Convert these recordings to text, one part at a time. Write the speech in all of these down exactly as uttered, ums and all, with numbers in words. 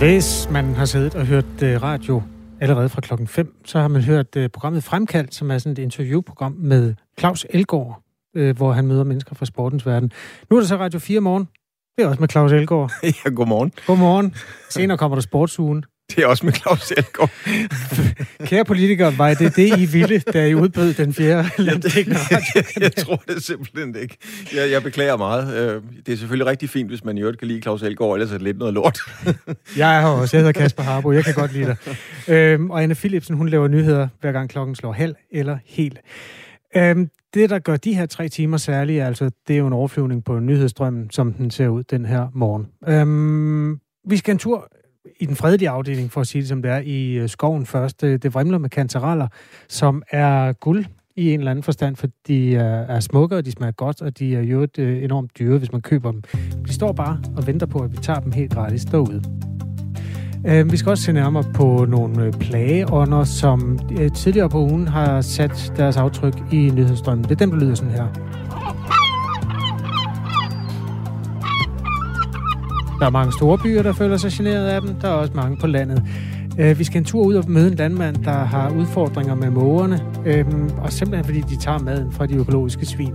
Hvis man har siddet og hørt radio allerede fra klokken fem, så har man hørt programmet Fremkaldt, som er sådan et interviewprogram med Claus Elgaard, hvor han møder mennesker fra sportens verden. Nu er det så Radio fire morgen. Det er også med Claus Elgaard. Ja, godmorgen. Godmorgen. Senere kommer der sportsugen. Det er også med Claus Elgaard. Kære politikere, var det det, I ville, da I udbød den fjerde landdækkende radiokanal? Jeg tror det simpelthen ikke. Jeg, jeg beklager meget. Det er selvfølgelig rigtig fint, hvis man i øvrigt kan lide Claus Elgaard, ellers er det lidt noget lort. Jeg er her også. Jeg hedder Kasper Harbo. Jeg kan godt lide dig. Øhm, og Anna Philipsen, hun laver nyheder, hver gang klokken slår halv eller hel. Øhm, det, der gør de her tre timer særlige, altså, det er jo en overflyvning på nyhedsstrømmen, som den ser ud den her morgen. Øhm, vi skal en tur i den fredelige afdeling, for at sige det som det er, i skoven først. Det vrimler med kantareller, som er guld i en eller anden forstand, for de er smukke, og de smager godt, og de er jo enormt dyre, hvis man køber dem. De står bare og venter på, at vi tager dem helt gratis derude. Vi skal også se nærmere på nogle plageånder, som tidligere på ugen har sat deres aftryk i nyhedsstrømmen. Det er dem, der lyder sådan her. Der er mange store byer, der føler sig generet af dem. Der er også mange på landet. Vi skal en tur ud og møde en landmand, der har udfordringer med mågerne, og simpelthen fordi de tager maden fra de økologiske svin.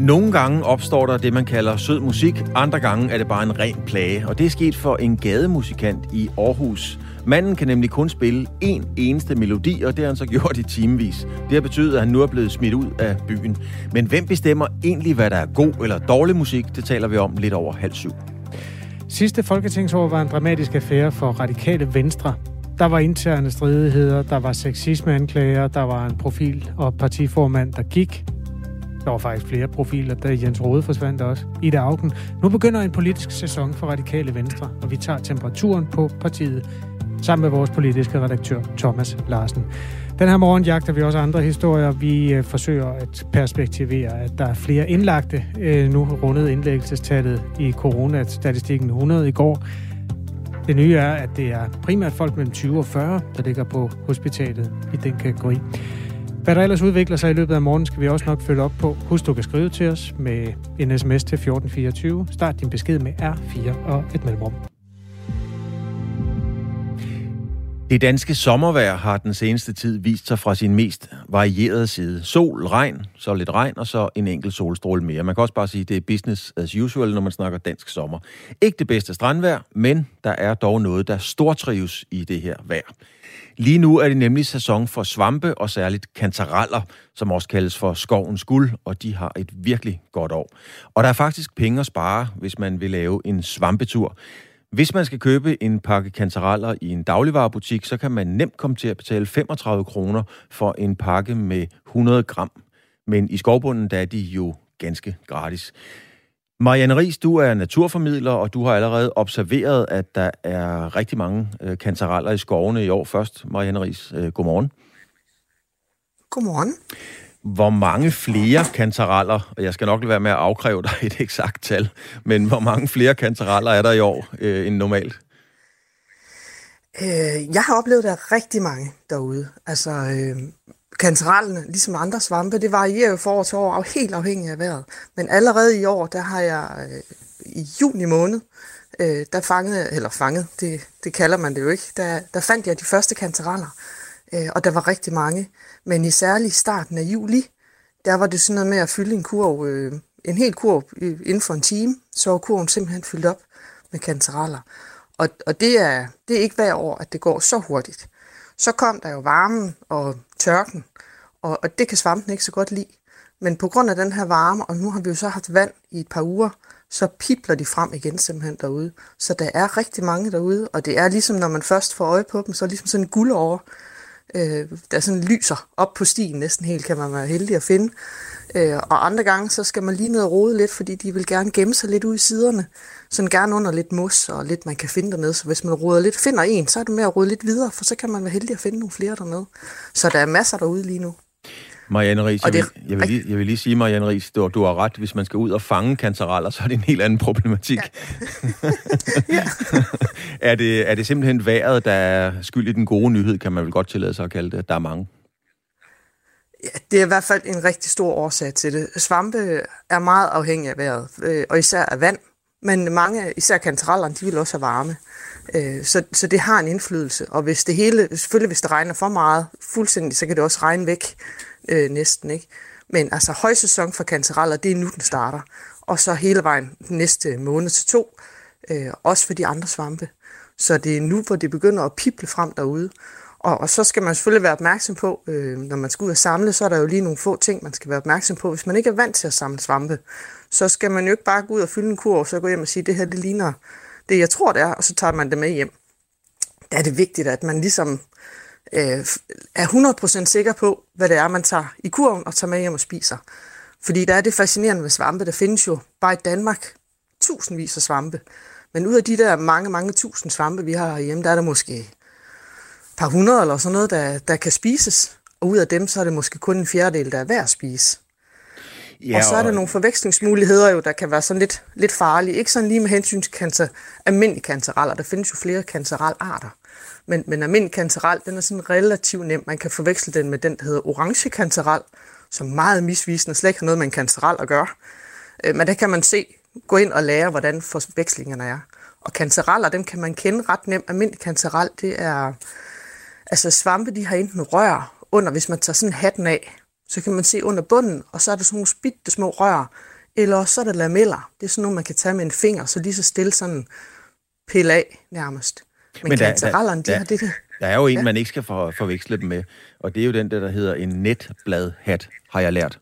Nogle gange opstår der det, man kalder sød musik. Andre gange er det bare en ren plage, og det er sket for en gademusikant i Aarhus. Manden kan nemlig kun spille én eneste melodi, og det har han så gjort i timevis. Det har betydet, at han nu er blevet smidt ud af byen. Men hvem bestemmer egentlig, hvad der er god eller dårlig musik? Det taler vi om lidt over halv syv. Sidste folketingsår var en dramatisk affære for Radikale Venstre. Der var interne stridigheder, der var sexismeanklager, der var en profil og partiformand, der gik. Der var faktisk flere profiler, da Jens Rode forsvandt også. Ida Auken. Nu begynder en politisk sæson for Radikale Venstre, og vi tager temperaturen på partiet sammen med vores politiske redaktør, Thomas Larsen. Den her morgen jagter vi også andre historier. Vi øh, forsøger at perspektivere, at der er flere indlagte. Øh, nu rundede indlæggelsestallet i coronastatistikken hundrede i går. Det nye er, at det er primært folk mellem tyve og fyrre, der ligger på hospitalet i den kategori. Hvad der ellers udvikler sig i løbet af morgenen, skal vi også nok følge op på. Husk, du kan skrive til os med en sms til fjorten fireogtyve. Start din besked med R fire og et mellemrum. Det danske sommervejr har den seneste tid vist sig fra sin mest varierede side. Sol, regn, så lidt regn, og så en enkelt solstråle mere. Man kan også bare sige, at det er business as usual, når man snakker dansk sommer. Ikke det bedste strandvejr, men der er dog noget, der stortrives i det her vejr. Lige nu er det nemlig sæson for svampe og særligt kantareller, som også kaldes for skovens guld, og de har et virkelig godt år. Og der er faktisk penge at spare, hvis man vil lave en svampetur. Hvis man skal købe en pakke kantareller i en dagligvarebutik, så kan man nemt komme til at betale femogtredive kroner for en pakke med hundrede gram. Men i skovbunden, der er de jo ganske gratis. Marianne Ries, du er naturformidler, og du har allerede observeret, at der er rigtig mange kantareller i skovene i år. Først, Marianne Ries, godmorgen. Godmorgen. Hvor mange flere kantareller, og jeg skal nok lade være med at afkræve dig et eksakt tal, men hvor mange flere kantareller er der i år øh, end normalt? Øh, jeg har oplevet, der er rigtig mange derude. Altså, øh, kantarellerne, ligesom andre svampe, det varierer jo for år til år, helt afhængig af vejret. Men allerede i år, der har jeg øh, i juni måned, øh, der fangede, eller fanget, det, det kalder man det jo ikke, der, der fandt jeg de første kantareller. Og der var rigtig mange, men i særlig starten af juli, der var det sådan noget med at fylde en kurv, øh, en hel kurv inden for en time, så var kurven simpelthen fyldt op med kantareller. Og, og det, er, det er ikke hver år, at det går så hurtigt. Så kom der jo varmen og tørken, og, og det kan svampen ikke så godt lide. Men på grund af den her varme, og nu har vi jo så haft vand i et par uger, så pipler de frem igen simpelthen derude. Så der er rigtig mange derude, og det er ligesom, når man først får øje på dem, så er det ligesom sådan en guld over. Øh, der sådan lyser op på stien næsten helt, kan man være heldig at finde. Øh, og andre gange, så skal man lige ned og rode lidt, fordi de vil gerne gemme sig lidt ude i siderne. Sådan gerne under lidt mos og lidt, man kan finde dernede. Så hvis man roder lidt, finder en, så er det med at rode lidt videre, for så kan man være heldig at finde nogle flere dernede. Så der er masser derude lige nu. Marianne Ries, jeg, det... jeg, jeg, vil, jeg vil lige sige, Marianne Ries, du, du har ret. Hvis man skal ud og fange kantareller, så er det en helt anden problematik. Ja. Ja. er, det, er det simpelthen vejret, der er skyld i den gode nyhed, kan man vel godt tillade sig at kalde det, der er mange? Ja, det er i hvert fald en rigtig stor årsag til det. Svampe er meget afhængig af vejret, og især af vand. Men mange, især kantarellerne, de vil også have varme. Så, så det har en indflydelse. Og hvis det hele, selvfølgelig hvis det regner for meget, fuldstændig, så kan det også regne væk øh, næsten, ikke? Men altså højsæson for kantareller, det er nu, den starter. Og så hele vejen næste måned til to, øh, også for de andre svampe. Så det er nu, hvor det begynder at pible frem derude. Og, og så skal man selvfølgelig være opmærksom på, øh, når man skal ud og samle, så er der jo lige nogle få ting, man skal være opmærksom på. Hvis man ikke er vant til at samle svampe, så skal man jo ikke bare gå ud og fylde en kurv, og så gå hjem og sige, det her det ligner det, jeg tror det er, og så tager man det med hjem. Der er det vigtigt, at man ligesom øh, er hundrede procent sikker på, hvad det er, man tager i kurven og tager med hjem og spiser. Fordi der er det fascinerende med svampe, der findes jo bare i Danmark tusindvis af svampe. Men ud af de der mange, mange tusind svampe, vi har hjemme, der er der måske et par hundrede eller sådan noget, der, der kan spises. Og ud af dem, så er det måske kun en fjerdedel, der er værd at spise. Ja, og... og så er der nogle forvekslingsmuligheder, jo, der kan være sådan lidt, lidt farlige. Ikke sådan lige med hensyn til cancer, almindelige kantareller. Der findes jo flere kantarellarter. Men, men almindelig kantarel, den er sådan relativt nem. Man kan forveksle den med den, der hedder orange kantarel, som meget misvisende slet ikke har noget med en kantarel at gøre. Men der kan man se, gå ind og lære, hvordan forvekslingerne er. Og kantareller, dem kan man kende ret nemt. Almindelig kantarel, det er... Altså svampe, de har enten rør under, hvis man tager sådan hatten af, så kan man se under bunden, og så er der sådan nogle spidte små rør, eller så er der lameller. Det er sådan nogle, man kan tage med en finger, så lige så stille sådan pille af nærmest. Men, Men kantarellerne, de har det der. Der er jo en, ja. man ikke skal for, forveksle dem med, og det er jo den der, der hedder en netbladhat, har jeg lært.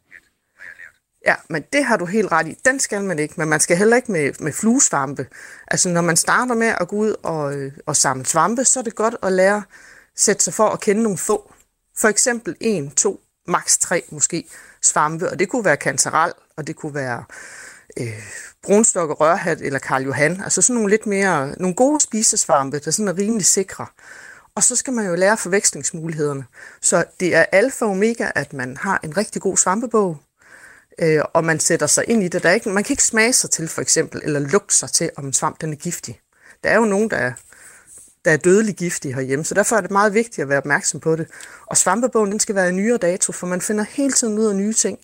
Ja, men det har du helt ret i. Den skal man ikke, men man skal heller ikke med, med fluesvampe. Altså når man starter med at gå ud og, og samle svampe, så er det godt at lære, sætte sig for at kende nogle få. For eksempel en, to, maks tre måske svampe, og det kunne være kantarel, og det kunne være øh, brunstok og rørhat, eller Karl Johan, altså sådan nogle lidt mere, nogle gode spisesvampe, der sådan er rimelig sikre. Og så skal man jo lære forvekslingsmulighederne. Så det er alfa og omega, at man har en rigtig god svampebog, øh, og man sætter sig ind i det. Der er ikke, man kan ikke smage sig til, for eksempel, eller lugte sig til, om en svamp den er giftig. Der er jo nogen, der er der er dødelig giftige herhjemme, så derfor er det meget vigtigt at være opmærksom på det. Og svampebogen, den skal være i nyere dato, for man finder hele tiden ud af nye ting.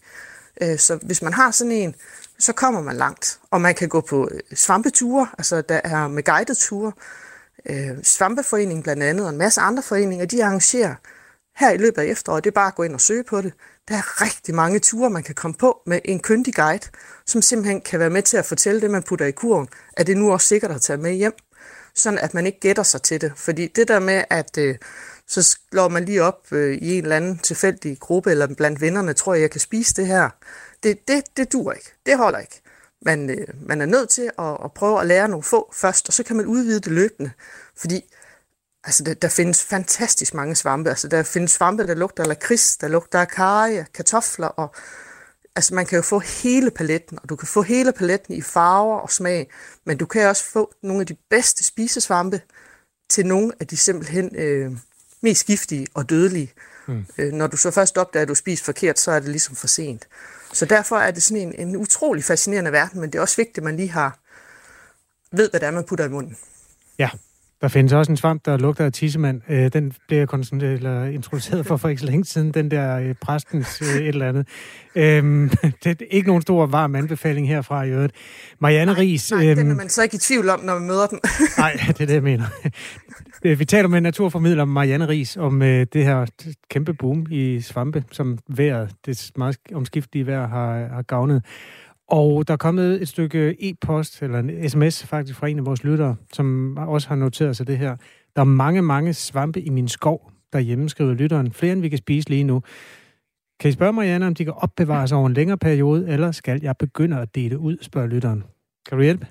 Så hvis man har sådan en, så kommer man langt. Og man kan gå på svampeture, altså der er med guidede ture. Svampeforeningen blandt andet, og en masse andre foreninger, de arrangerer her i løbet af efteråret. Det er bare at gå ind og søge på det. Der er rigtig mange ture, man kan komme på med en kyndig guide, som simpelthen kan være med til at fortælle det, man putter i kurven, at det nu også sikkert at tage med hjem. Sådan at man ikke gætter sig til det. Fordi det der med, at øh, så slår man lige op øh, i en eller anden tilfældig gruppe, eller blandt vennerne, tror jeg, jeg kan spise det her, det, det, det dur ikke. Det holder ikke. Man, øh, man er nødt til at, at prøve at lære nogle få først, og så kan man udvide det løbende. Fordi altså, der, der findes fantastisk mange svampe. Altså, der findes svampe, der lugter af lakrids, der lugter af karrie, kartofler, og altså, man kan jo få hele paletten, og du kan få hele paletten i farver og smag, men du kan også få nogle af de bedste spisesvampe til nogle af de simpelthen øh, mest giftige og dødelige. Mm. Øh, når du så først opdager, at du spiser forkert, så er det ligesom for sent. Så derfor er det sådan en, en utrolig fascinerende verden, men det er også vigtigt, at man lige har ved, hvad det er, man putter i munden. Ja, der findes også en svamp, der lugter af tissemand. Øh, den blev jeg introduceret for for ikke så længe siden, den der øh, præstens øh, et eller andet. Øhm, det er ikke nogen stor varm anbefaling herfra i øvrigt. Marianne Ries... Nej, nej øhm, den er man så ikke i tvivl om, når man møder den. Nej, det er det, jeg mener. Vi taler med naturformidler Marianne Ries om øh, det her kæmpe boom i svampe, som vejret, det meget omskiftelige vejr har, har gavnet. Og der er kommet et stykke e-post, eller en sms faktisk, fra en af vores lyttere, som også har noteret sig det her. Der er mange, mange svampe i min skov derhjemme, skriver lytteren. Flere end vi kan spise lige nu. Kan I spørge Marianne, om de kan opbevares over en længere periode, eller skal jeg begynde at dele ud, spørger lytteren. Kan du hjælpe?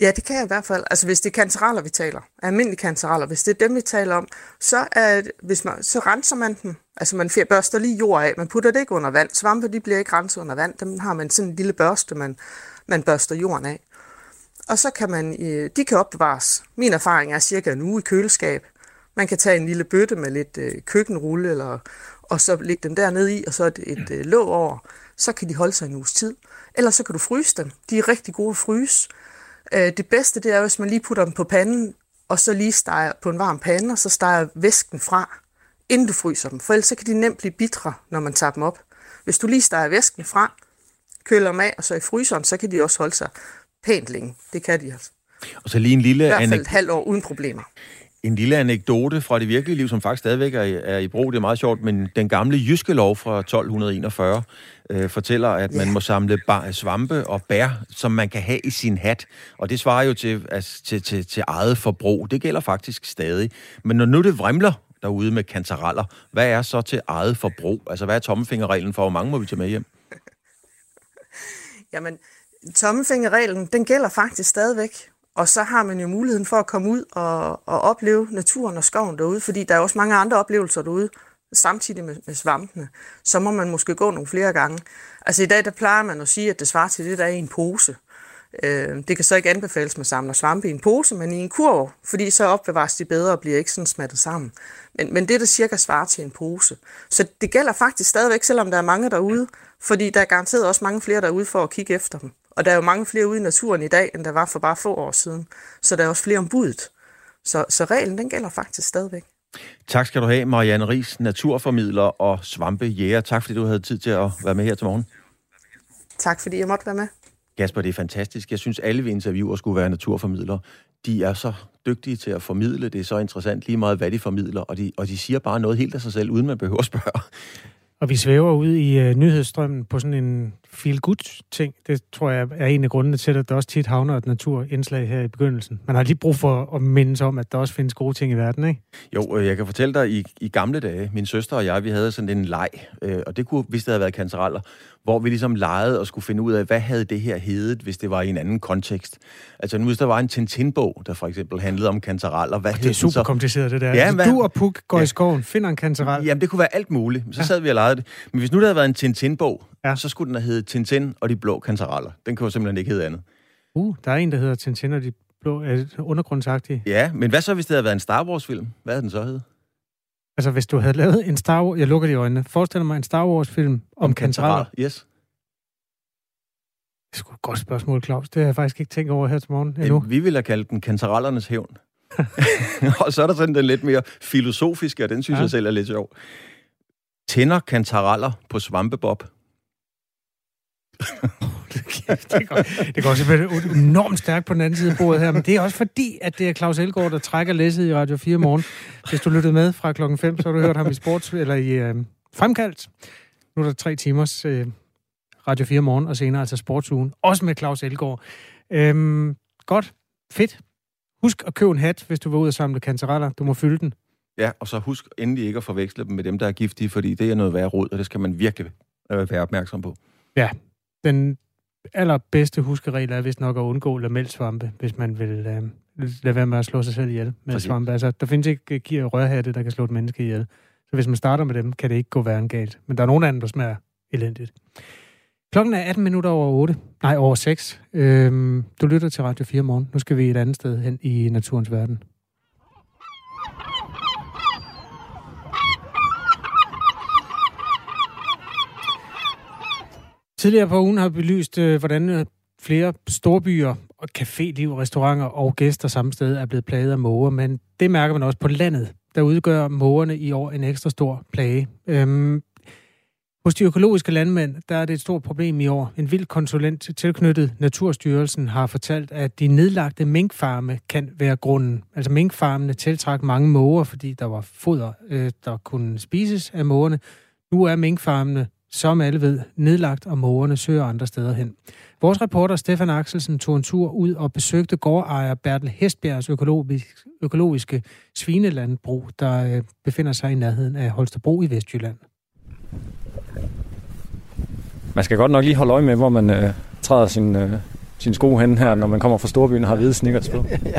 Ja, det kan jeg i hvert fald. Altså, hvis det er kantareller, vi taler, almindelige kantareller, hvis det er dem, vi taler om, så, er, hvis man, så renser man dem. Altså, man børster lige jord af. Man putter det ikke under vand. Svampe, de bliver ikke renset under vand. Dem har man sådan en lille børste, man, man børster jorden af. Og så kan man, de kan opbevares. Min erfaring er cirka en uge i køleskab. Man kan tage en lille bøtte med lidt køkkenrulle, eller, og så lægge dem dernede i, og så et, et låg over. Så kan de holde sig en uges tid. Eller så kan du fryse dem. De er rigtig gode at fryse. Det bedste, det er, hvis man lige putter dem på panden, og så lige steger på en varm pande, og så steger væsken fra, inden du fryser dem. For ellers så kan de nemt blive bitre, når man tager dem op. Hvis du lige steger væsken fra, køler dem af, og så i fryseren, så kan de også holde sig pænt længe. Det kan de altså. Og så lige en lille... I hvert fald et halvt år uden problemer. En lille anekdote fra det virkelige liv, som faktisk stadigvæk er i, er i brug. Det er meget sjovt, men den gamle jyske lov fra tolv enogfyrre øh, fortæller, at man ja. må samle bar, svampe og bær, som man kan have i sin hat. Og det svarer jo til, altså, til, til, til eget forbrug. Det gælder faktisk stadig. Men når nu det vrimler derude med kantareller, hvad er så til eget forbrug? Altså, hvad er tommefingerreglen for, hvor mange må vi tage med hjem? Jamen, tommefingerreglen, den gælder faktisk stadigvæk. Og så har man jo muligheden for at komme ud og, og opleve naturen og skoven derude, fordi der er også mange andre oplevelser derude, samtidig med, med svampene. Så må man måske gå nogle flere gange. Altså i dag, der plejer man at sige, at det svarer til det, der er i en pose. Øh, det kan så ikke anbefales, at man samler svampe i en pose, men i en kurv, fordi så opbevares de bedre og bliver ikke sådan smattet sammen. Men, men det, der cirka svarer til en pose. Så det gælder faktisk stadigvæk, selvom der er mange derude, fordi der er garanteret også mange flere derude for at kigge efter dem. Og der er jo mange flere ude i naturen i dag, end der var for bare få år siden. Så der er også flere om budet. Så, så reglen, den gælder faktisk stadigvæk. Tak skal du have, Marianne Ries, naturformidler og svampejæger. Tak fordi du havde tid til at være med her til morgen. Tak fordi jeg måtte være med. Kasper, det er fantastisk. Jeg synes, alle ved interviewer skulle være naturformidlere. De er så dygtige til at formidle. Det er så interessant lige meget, hvad de formidler. Og de, og de siger bare noget helt af sig selv, uden man behøver at spørge. Og vi svæver ude i øh, nyhedsstrømmen på sådan en feel-good-ting. Det tror jeg er en af grundene til, at der også tit havner et naturindslag her i begyndelsen. Man har lige brug for at minde sig om, at der også findes gode ting i verden, ikke? Jo, øh, jeg kan fortælle dig, i, i gamle dage, min søster og jeg, vi havde sådan en leg, øh, og det kunne, hvis det havde været kantareller, hvor vi ligesom legede og skulle finde ud af, hvad havde det her heddet, hvis det var i en anden kontekst. Altså nu, hvis der var en Tintin-bog, der for eksempel handlede om kantareller. Hvad det er super så kompliceret, det der. Ja, altså, man... Du og Puk går ja. i skoven, finder en kantarel. Jamen, det kunne være alt muligt. Så sad ja. vi og legede det. Men hvis nu der havde været en Tintin-bog, ja. så skulle den have heddet Tintin og de blå kantareller. Den kunne jo simpelthen ikke hedde andet. Uh, der er en, der hedder Tintin og de blå, øh, undergrundsagtige. Ja, men hvad så, hvis det havde været en Star Wars-film? Hvad havde den så heddet? Altså, hvis du havde lavet en Star Wars... Jeg lukker de øjnene. Forestil mig en Star Wars-film om, om kantareller. Yes. Det er sgu et godt spørgsmål, Claus. Det har jeg faktisk ikke tænkt over her til morgen endnu. Jamen, vi ville have kaldt den kantarellernes hævn. Og så er der sådan den lidt mere filosofiske, og den synes ja. jeg selv er lidt sjov. Tænder kantareller på svampebob. Det går, det går selvfølgelig enormt stærkt på den anden side af bordet her, men det er også fordi, at det er Claus Elgaard, der trækker læsset i Radio fire morgen. Hvis du lyttede med fra klokken fem, så har du hørt ham i sports, eller i øh, Fremkaldt. Nu er der tre timers øh, Radio fire morgen, og senere altså sportsugen, også med Claus Elgaard. Øhm, godt, fedt. Husk at købe en hat, hvis du var ude og samle kantareller. Du må fylde den. Ja, og så husk endelig ikke at forveksle dem med dem, der er giftige, fordi det er noget værre rod, og det skal man virkelig øh, være opmærksom på. Ja, den allerbedste huskeregel er vist nok at undgå lamelsvampe, hvis man vil øh, lade være med at slå sig selv ihjel med Præcis. svampe. Altså, der findes ikke rørhatte, der kan slå et menneske ihjel. Så hvis man starter med dem, kan det ikke gå værre end galt. Men der er nogen anden, der smager elendigt. Klokken er atten minutter over otte. Nej, over seks. Øhm, du lytter til Radio fire morgen. Nu skal vi et andet sted hen i naturens verden. Tidligere på ugen har vi belyst, hvordan flere storbyer, caféliv, restauranter og gæster samme sted er blevet plaget af måger, men det mærker man også på landet. Der udgør mågerne i år en ekstra stor plage. Øhm, hos de økologiske landmænd, der er det et stort problem i år. En vild konsulent tilknyttet Naturstyrelsen har fortalt, at de nedlagte minkfarme kan være grunden. Altså minkfarmene tiltrak mange måger, fordi der var foder, øh, der kunne spises af mågerne. Nu er minkfarmene, som alle ved, nedlagt, og mågerne søger andre steder hen. Vores reporter Stefan Axelsen tog en tur ud og besøgte gårdejer Bertel Hestbjergs økologisk, økologiske svinelandbrug, der øh, befinder sig i nærheden af Holstebro i Vestjylland. Man skal godt nok lige holde øje med, hvor man øh, træder sin, øh, sin sko hen her, når man kommer fra storbyen og har hvide sneakers på. Ja, ja, ja.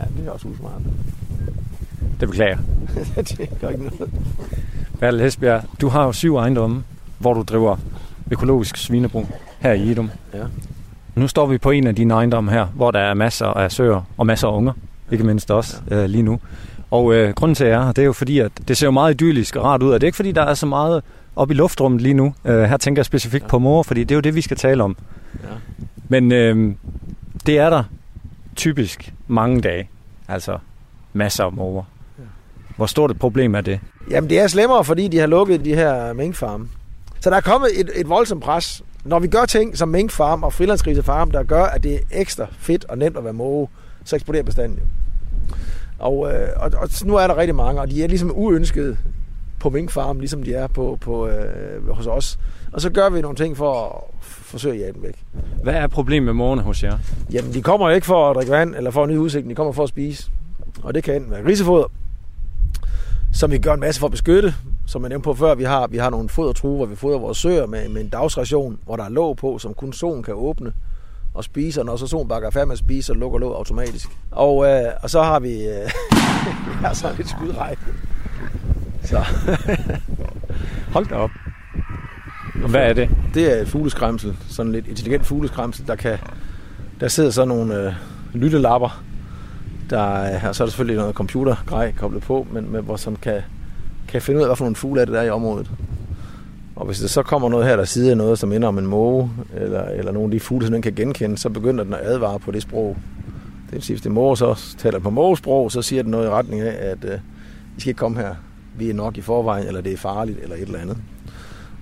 Ja, det er også usmart. Det beklager. Det gør ikke noget. Bertel Hestbjerg, du har jo syv ejendomme, hvor du driver økologisk svinebrug her i Idom. Ja. Nu står vi på en af dine ejendomme her, hvor der er masser af søer og masser af unger, ikke mindst også ja. øh, lige nu. Og øh, grunden til, at jeg er her, det er jo fordi, at det ser jo meget idyllisk og rart ud, og det er ikke fordi, der er så meget op i luftrummet lige nu. Øh, her tænker jeg specifikt ja. på måger, fordi det er jo det, vi skal tale om. Ja. Men øh, det er der typisk mange dage, altså masser af måger. Ja. Hvor stort et problem er det? Jamen det er slemmere, fordi de har lukket de her minkfarme. Så der er kommet et, et voldsomt pres. Når vi gør ting som minkfarm og frilandsgrisefarm, der gør, at det er ekstra fedt og nemt at være måge, så eksploderer bestanden jo. Og, øh, og, og nu er der rigtig mange, og de er ligesom uønskede på minkfarmen, ligesom de er på, på, øh, hos os. Og så gør vi nogle ting for at forsøge at jage dem væk. Hvad er problemet med mågerne hos jer? Jamen, de kommer jo ikke for at drikke vand eller for en ny udsigt, de kommer for at spise. Og det kan enten være grisefoder, som vi gør en masse for at beskytte. Som jeg nævnte på før, vi har, vi har nogle fodertruer, hvor vi fodrer vores søer med, med en dagsration, hvor der er låg på, som kun solen kan åbne og spise. Og når så solen bakker færdig med at spise, så lukker låget automatisk. Og, øh, og så har vi, øh, vi har sådan lidt skudregn. Så. Hold da op. Hvad er det? Det er et fugleskræmsel. Sådan lidt intelligent fugleskræmsel, der kan... Der sidder sådan nogle øh, lyttelapper. Der, og så er der selvfølgelig noget computergrej koblet på, men med, hvor som kan, kan finde ud af, hvad for nogle fugle er det der i området. Og hvis der så kommer noget her, der sidder noget, som minder om en måge, eller, eller nogle af de fugle, som den kan genkende, så begynder den at advare på det sprog. Det vil sige, hvis det er måge, så taler på mågesprog, så siger den noget i retning af, at øh, I skal ikke komme her. Vi er nok i forvejen, eller det er farligt, eller et eller andet.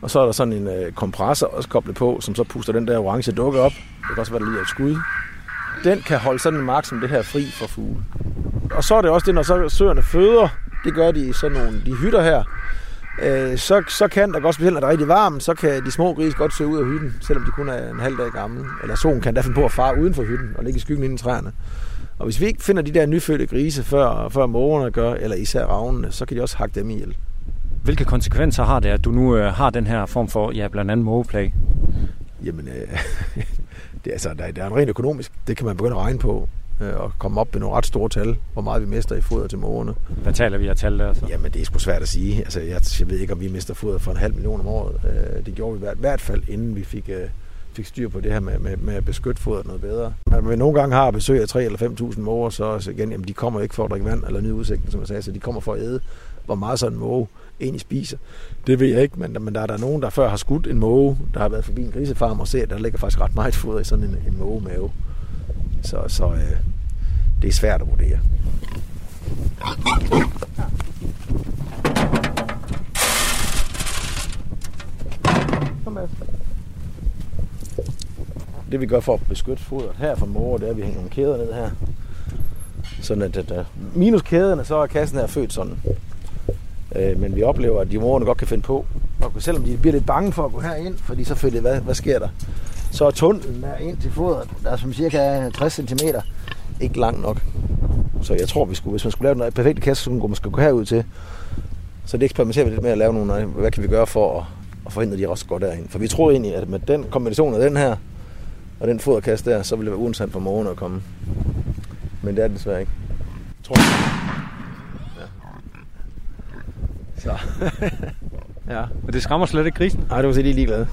Og så er der sådan en øh, kompressor også koblet på, som så puster den der orange dukke op. Det kan også være, der lige er et skud. Den kan holde sådan en mark som det her fri for fugle. Og så er det også det, når så søerne føder, det gør de i sådan nogle de hytter her, øh, så, så kan der godt, specielt når det er rigtig varmt, så kan de små grise godt søge ud af hytten, selvom de kun er en halv dag gamle. Eller solen kan da finde på at fare uden for hytten og ligge i skyggen inden træerne. Og hvis vi ikke finder de der nyfødte grise, før, før mågerne gør, eller især ravnene, så kan de også hakke dem ihjel. Hvilke konsekvenser har det, at du nu øh, har den her form for, ja, blandt andet mågeplage? Jamen, øh, det, altså, der, der er en rent økonomisk. Det kan man begynde at regne på øh, og komme op med nogle ret store tal, hvor meget vi mister i foder til mågerne. Hvad taler vi af tal der så? Jamen, det er sgu svært at sige. Altså, jeg, jeg ved ikke, om vi mister foder for en halv million om året. Øh, det gjorde vi i hvert, hvert fald, inden vi fik... Øh, fik styr på det her med, med, med at beskytte fodret noget bedre. Når man nogle gange har besøg af tre eller fem tusind måger, så, så igen, jamen, de kommer ikke for at drikke vand eller nyde udsigten, som jeg sagde, så de kommer for at æde. Hvor meget sådan en måge egentlig spiser, det ved jeg ikke, men, men der er der nogen, der før har skudt en måge, der har været forbi en grisefarm og ser, at der ligger faktisk ret meget foder i sådan en, en mågemave. Så, så øh, det er svært at vurdere. Kom med. Det vi gør for at beskytte fodret her fra måger, det er, at vi hænger nogle kæder ned her. Sådan at, at, at minus kæderne, så er kassen her født sådan. Øh, men vi oplever, at de mågerne godt kan finde på. Og selvom de bliver lidt bange for at gå herind, fordi selvfølgelig, hvad, hvad sker der? Så er tunnelen der ind til fodret, der er som cirka tres centimeter, ikke langt nok. Så jeg tror, vi skulle, hvis man skulle lave den perfekte kasse, så kunne man gå herud til. Så det eksperimenterer vi lidt med at lave nogle, hvad kan vi gøre for at, at forhindre, at de også går derind. For vi tror egentlig, at med den kombination af den her, og den foderkast der, så ville det være uinteressant for mågerne at komme. Men det er det desværre ikke. Tror jeg. Ja. Så. Ja. Men det skræmmer slet ikke grisen? Nej, det var set, de er ligeglade.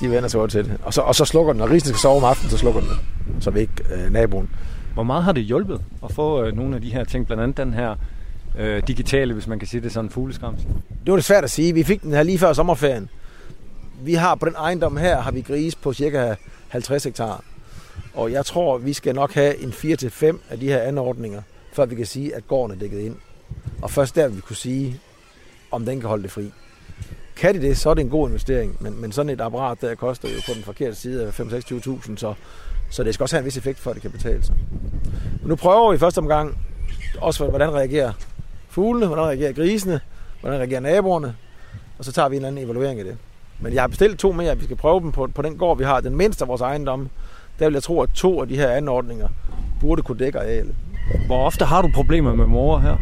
De vender sig godt til det. Og så, og så slukker den. Når grisen skal sove om aftenen, så slukker den. Så vi ikke øh, naboen. Hvor meget har det hjulpet at få øh, nogle af de her ting? Blandt andet den her øh, digitale, hvis man kan sige det, sådan en fugleskræmsel. Det var det svært at sige. Vi fik den her lige før sommerferien. Vi har på den ejendom her, har vi gris på cirka halvtreds hektar. Og jeg tror, vi skal nok have en fire til fem af de her anordninger, før vi kan sige, at gården er dækket ind. Og først der vil vi kunne sige, om den kan holde det fri. Kan de det, så er det en god investering. Men, men sådan et apparat, der koster jo på den forkerte side af fem til seksogtyve tusind, så, så det skal også have en vis effekt, før det kan betale sig. Men nu prøver vi i første omgang også, hvordan reagerer fuglene, hvordan reagerer grisene, hvordan reagerer naboerne, og så tager vi en eller anden evaluering af det. Men jeg har bestilt to mere, at vi skal prøve dem på, på den gård, vi har. Den mindste af vores ejendomme, der vil jeg tro, at to af de her anordninger burde kunne dække arealet. Hvor ofte har du problemer med måger her?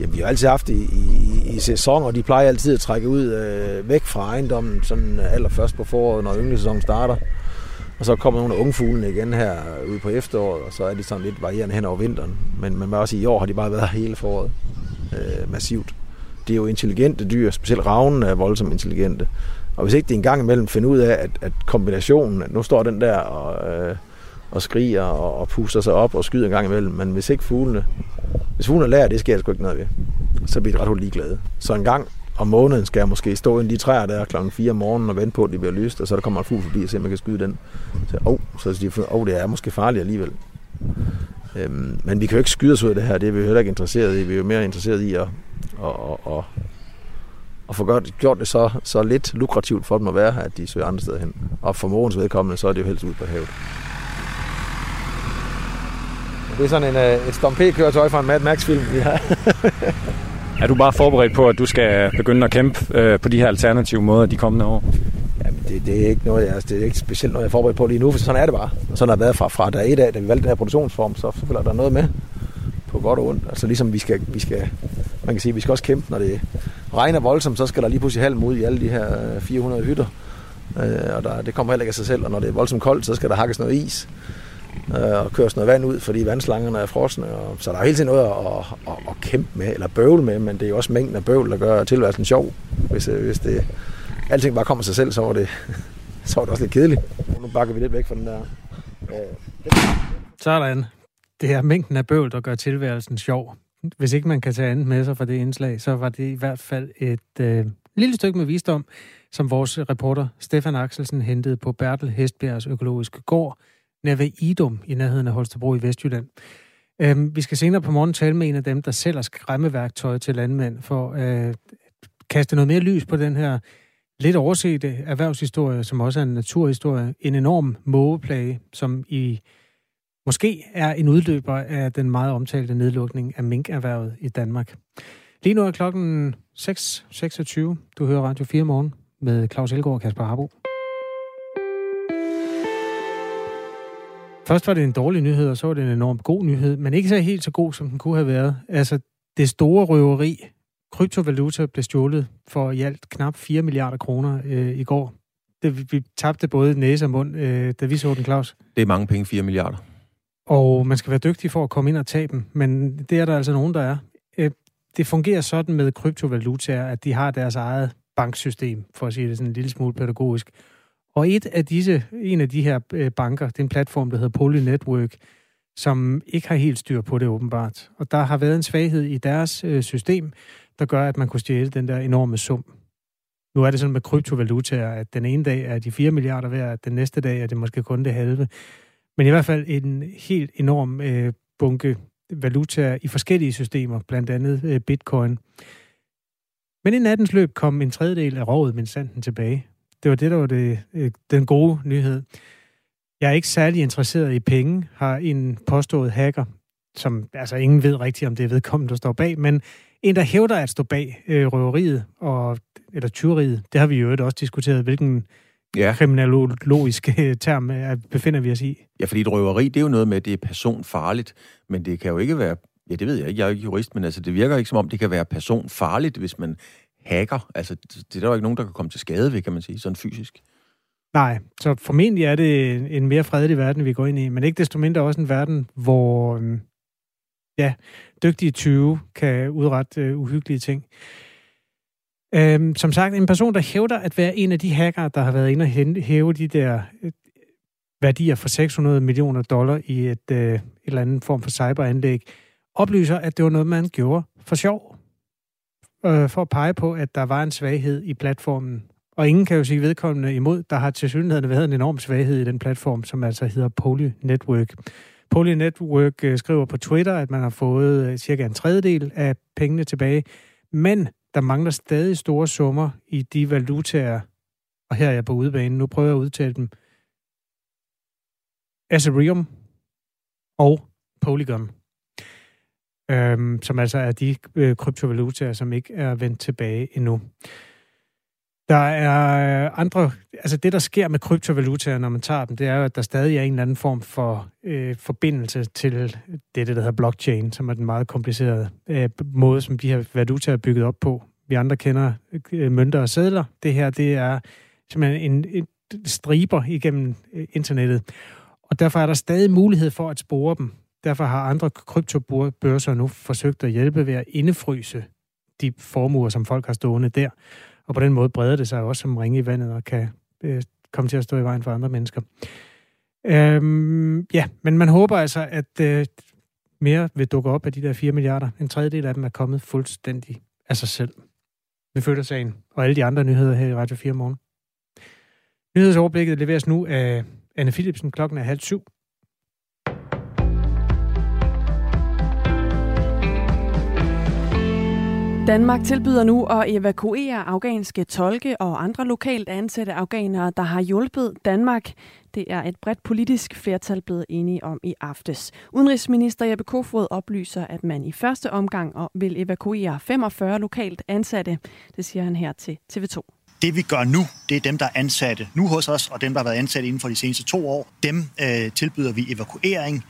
Jamen, vi har altid haft det i, i, i sæson, og de plejer altid at trække ud øh, væk fra ejendommen, sådan allerførst på foråret, når ynglesæsonen starter. Og så kommer nogle af ungefuglene igen her ude på efteråret, og så er de sådan lidt varierende hen over vinteren. Men man må også sige, i år har de bare været hele foråret øh, massivt. Det er jo intelligente dyr, specielt ravnen er voldsomt intelligente. Og hvis ikke det en gang imellem finder ud af, at, at kombinationen, at nu står den der og, øh, og skriger og, og puster sig op og skyder en gang imellem, men hvis ikke fuglene, hvis fuglene lærer, det sker der sgu ikke noget ved, så bliver de ret hurtigt ligeglade. Så en gang om måneden skal jeg måske stå ind i de træer der klokken fire om morgenen og vente på, at de bliver lyst, og så der kommer en fugl forbi og se, om man kan skyde den. Så, oh, så de finder, oh, det er måske farligt alligevel. Øhm, men vi kan jo ikke skyde os ud af det her, det er vi jo heller ikke interesseret i. Vi er jo mere interesseret i at, at, at, at og få gjort det så, så lidt lukrativt for dem at være her, at de søger andre steder hen. Og for morgens vedkommende, så er det jo helst ud på havet. Det er sådan en, et stompé-køretøj fra en Mad Max-film, vi har. Er du bare forberedt på, at du skal begynde at kæmpe øh, på de her alternative måder de kommende år? Jamen, det, det, er ikke noget, jeg, det er ikke specielt noget, jeg er forberedt på lige nu, for sådan er det bare. Og sådan har det været fra, fra dag et af, da vi valgte den her produktionsform, så følger der noget med på godt og ondt. Altså ligesom vi skal, vi skal, man kan sige, vi skal også kæmpe, når det regner voldsomt, så skal der lige pludselig halm ud i alle de her fire hundrede hytter. Øh, og der, det kommer heller ikke af sig selv, og når det er voldsomt koldt, så skal der hakkes noget is. Og køres noget vand ud, fordi vandslangerne er frosne. Og så der er hele tiden noget at, at, at, at kæmpe med, eller bøvle med, men det er jo også mængden af bøvl, der gør tilværelsen sjov. Hvis, hvis det, alting bare kommer sig selv, så var det, så var det også lidt kedeligt. Nu bakker vi lidt væk fra den der... Øh, Sådan. Det er mængden af bøvl, der gør tilværelsen sjov. Hvis ikke man kan tage andet med sig fra det indslag, så var det i hvert fald et øh, lille stykke med visdom, som vores reporter Stefan Axelsen hentede på Bertel Hestbjergs økologiske gård, nær ved Idom i nærheden af Holstebro i Vestjylland. Øhm, vi skal senere på morgen tale med en af dem, der sælger skræmmeværktøj til landmænd, for øh, at kaste noget mere lys på den her lidt oversete erhvervshistorie, som også er en naturhistorie. En enorm mågeplage, som i måske er en udløber af den meget omtalte nedlukning af minkerhvervet i Danmark. Lige nu er klokken seks seksogtyve. Du hører Radio fire morgen med Claus Elgaard og Kasper Harbo. Først var det en dårlig nyhed, og så var det en enormt god nyhed, men ikke så helt så god, som den kunne have været. Altså, det store røveri, kryptovaluta, blev stjålet for i alt knap fire milliarder kroner øh, i går. Det, vi tabte både næse og mund, øh, da vi så den, Claus. Det er mange penge, fire milliarder. Og man skal være dygtig for at komme ind og tage dem, men det er der altså nogen, der er. Øh, det fungerer sådan med kryptovalutaer, at de har deres eget banksystem, for at sige det sådan en lille smule pædagogisk. Og et af disse, en af de her banker, det er en platform, der hedder Poly Network, som ikke har helt styr på det åbenbart. Og der har været en svaghed i deres system, der gør, at man kunne stjæle den der enorme sum. Nu er det sådan med kryptovalutaer, at den ene dag er de fire milliarder værd, at den næste dag er det måske kun det halve. Men i hvert fald en helt enorm øh, bunke valutaer i forskellige systemer, blandt andet øh, bitcoin. Men i nattens løb kom en tredjedel af rovet, men sanden tilbage. Det var det, der var det, den gode nyhed. Jeg er ikke særlig interesseret i penge, har en påstået hacker, som altså ingen ved rigtigt, om det er vedkommende, der står bag, men en, der hævder at stå bag øh, røveriet, og, eller tyveriet, det har vi jo også diskuteret, hvilken ja. Kriminologisk term befinder vi os i. Ja, fordi et røveri, det er jo noget med, at det er personfarligt, men det kan jo ikke være, ja, det ved jeg ikke, jeg er jo ikke jurist, men altså, det virker ikke som om, det kan være personfarligt, hvis man hacker. Altså, det er der jo ikke nogen, der kan komme til skade ved, kan man sige, sådan fysisk. Nej, så formentlig er det en mere fredelig verden, vi går ind i, men ikke desto mindre også en verden, hvor ja, dygtige tyve kan udrette øh, uhyggelige ting. Øhm, som sagt, en person, der hævder at være en af de hackere, der har været inde og hæve de der øh, værdier for seks hundrede millioner dollar i et, øh, et eller andet form for cyberanlæg, oplyser, at det var noget, man gjorde for sjov. For at pege på, at der var en svaghed i platformen. Og ingen kan jo sige vedkommende imod, der har tilsyneladende været en enorm svaghed i den platform, som altså hedder Poly Network. Poly Network skriver på Twitter, at man har fået cirka en tredjedel af pengene tilbage, men der mangler stadig store summer i de valutaer, og her er jeg på udebane, nu prøver jeg at udtale dem, Ethereum og Polygon. Øhm, som altså er de øh, kryptovalutaer, som ikke er vendt tilbage endnu. Der er andre... Altså det, der sker med kryptovalutaer, når man tager dem, det er jo, at der stadig er en eller anden form for øh, forbindelse til det, der hedder blockchain, som er den meget komplicerede øh, måde, som de her valutaer er bygget op på. Vi andre kender øh, mønter og sedler. Det her, det er simpelthen en, en striber igennem øh, internettet. Og derfor er der stadig mulighed for at spore dem. Derfor har andre kryptobørser nu forsøgt at hjælpe ved at indefryse de formuer, som folk har stående der. Og på den måde breder det sig også som ringe i vandet og kan øh, komme til at stå i vejen for andre mennesker. Øhm, ja, men man håber altså, at øh, mere vil dukke op af de der fire milliarder. En tredjedel af dem er kommet fuldstændig af sig selv. Vi følger sagen og alle de andre nyheder her i Radio fire morgen. Nyhedsoverblikket leveres nu af Anna Philipsen. Klokken er halv syv. Danmark tilbyder nu at evakuere afghanske tolke og andre lokalt ansatte afghanere, der har hjulpet Danmark. Det er et bredt politisk flertal blevet enige om i aftes. Udenrigsminister Jeppe Kofod oplyser, at man i første omgang vil evakuere femogfyrre lokalt ansatte. Det siger han her til T V to. Det vi gør nu, det er dem, der er ansatte nu hos os, og dem, der har været ansat inden for de seneste to år. Dem øh, tilbyder vi evakuering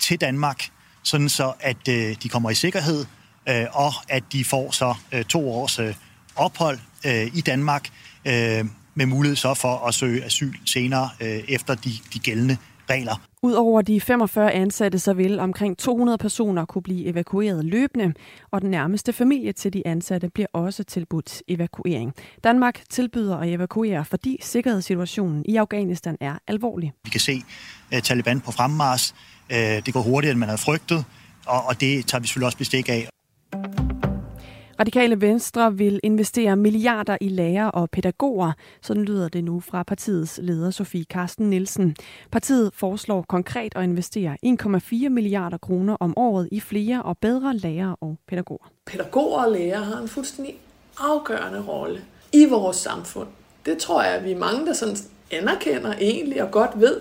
til Danmark, sådan så at øh, de kommer i sikkerhed, øh, og at de får så øh, to års øh, ophold øh, i Danmark, øh, med mulighed så for at søge asyl senere øh, efter de, de gældende regler. Udover de femogfyrre ansatte, så vil omkring to hundrede personer kunne blive evakueret løbende, og den nærmeste familie til de ansatte bliver også tilbudt evakuering. Danmark tilbyder at evakuere, fordi sikkerhedssituationen i Afghanistan er alvorlig. Vi kan se uh, Taliban på fremmars. Uh, det går hurtigere, end man havde frygtet, og, og det tager vi selvfølgelig også bestik af. Radikale Venstre vil investere milliarder i lærere og pædagoger, sådan lyder det nu fra partiets leder Sofie Carsten Nielsen. Partiet foreslår konkret at investere en komma fire milliarder kroner om året i flere og bedre lærere og pædagoger. Pædagoger og lærere har en fuldstændig afgørende rolle i vores samfund. Det tror jeg, at vi er mange, der sådan anerkender egentlig og godt ved.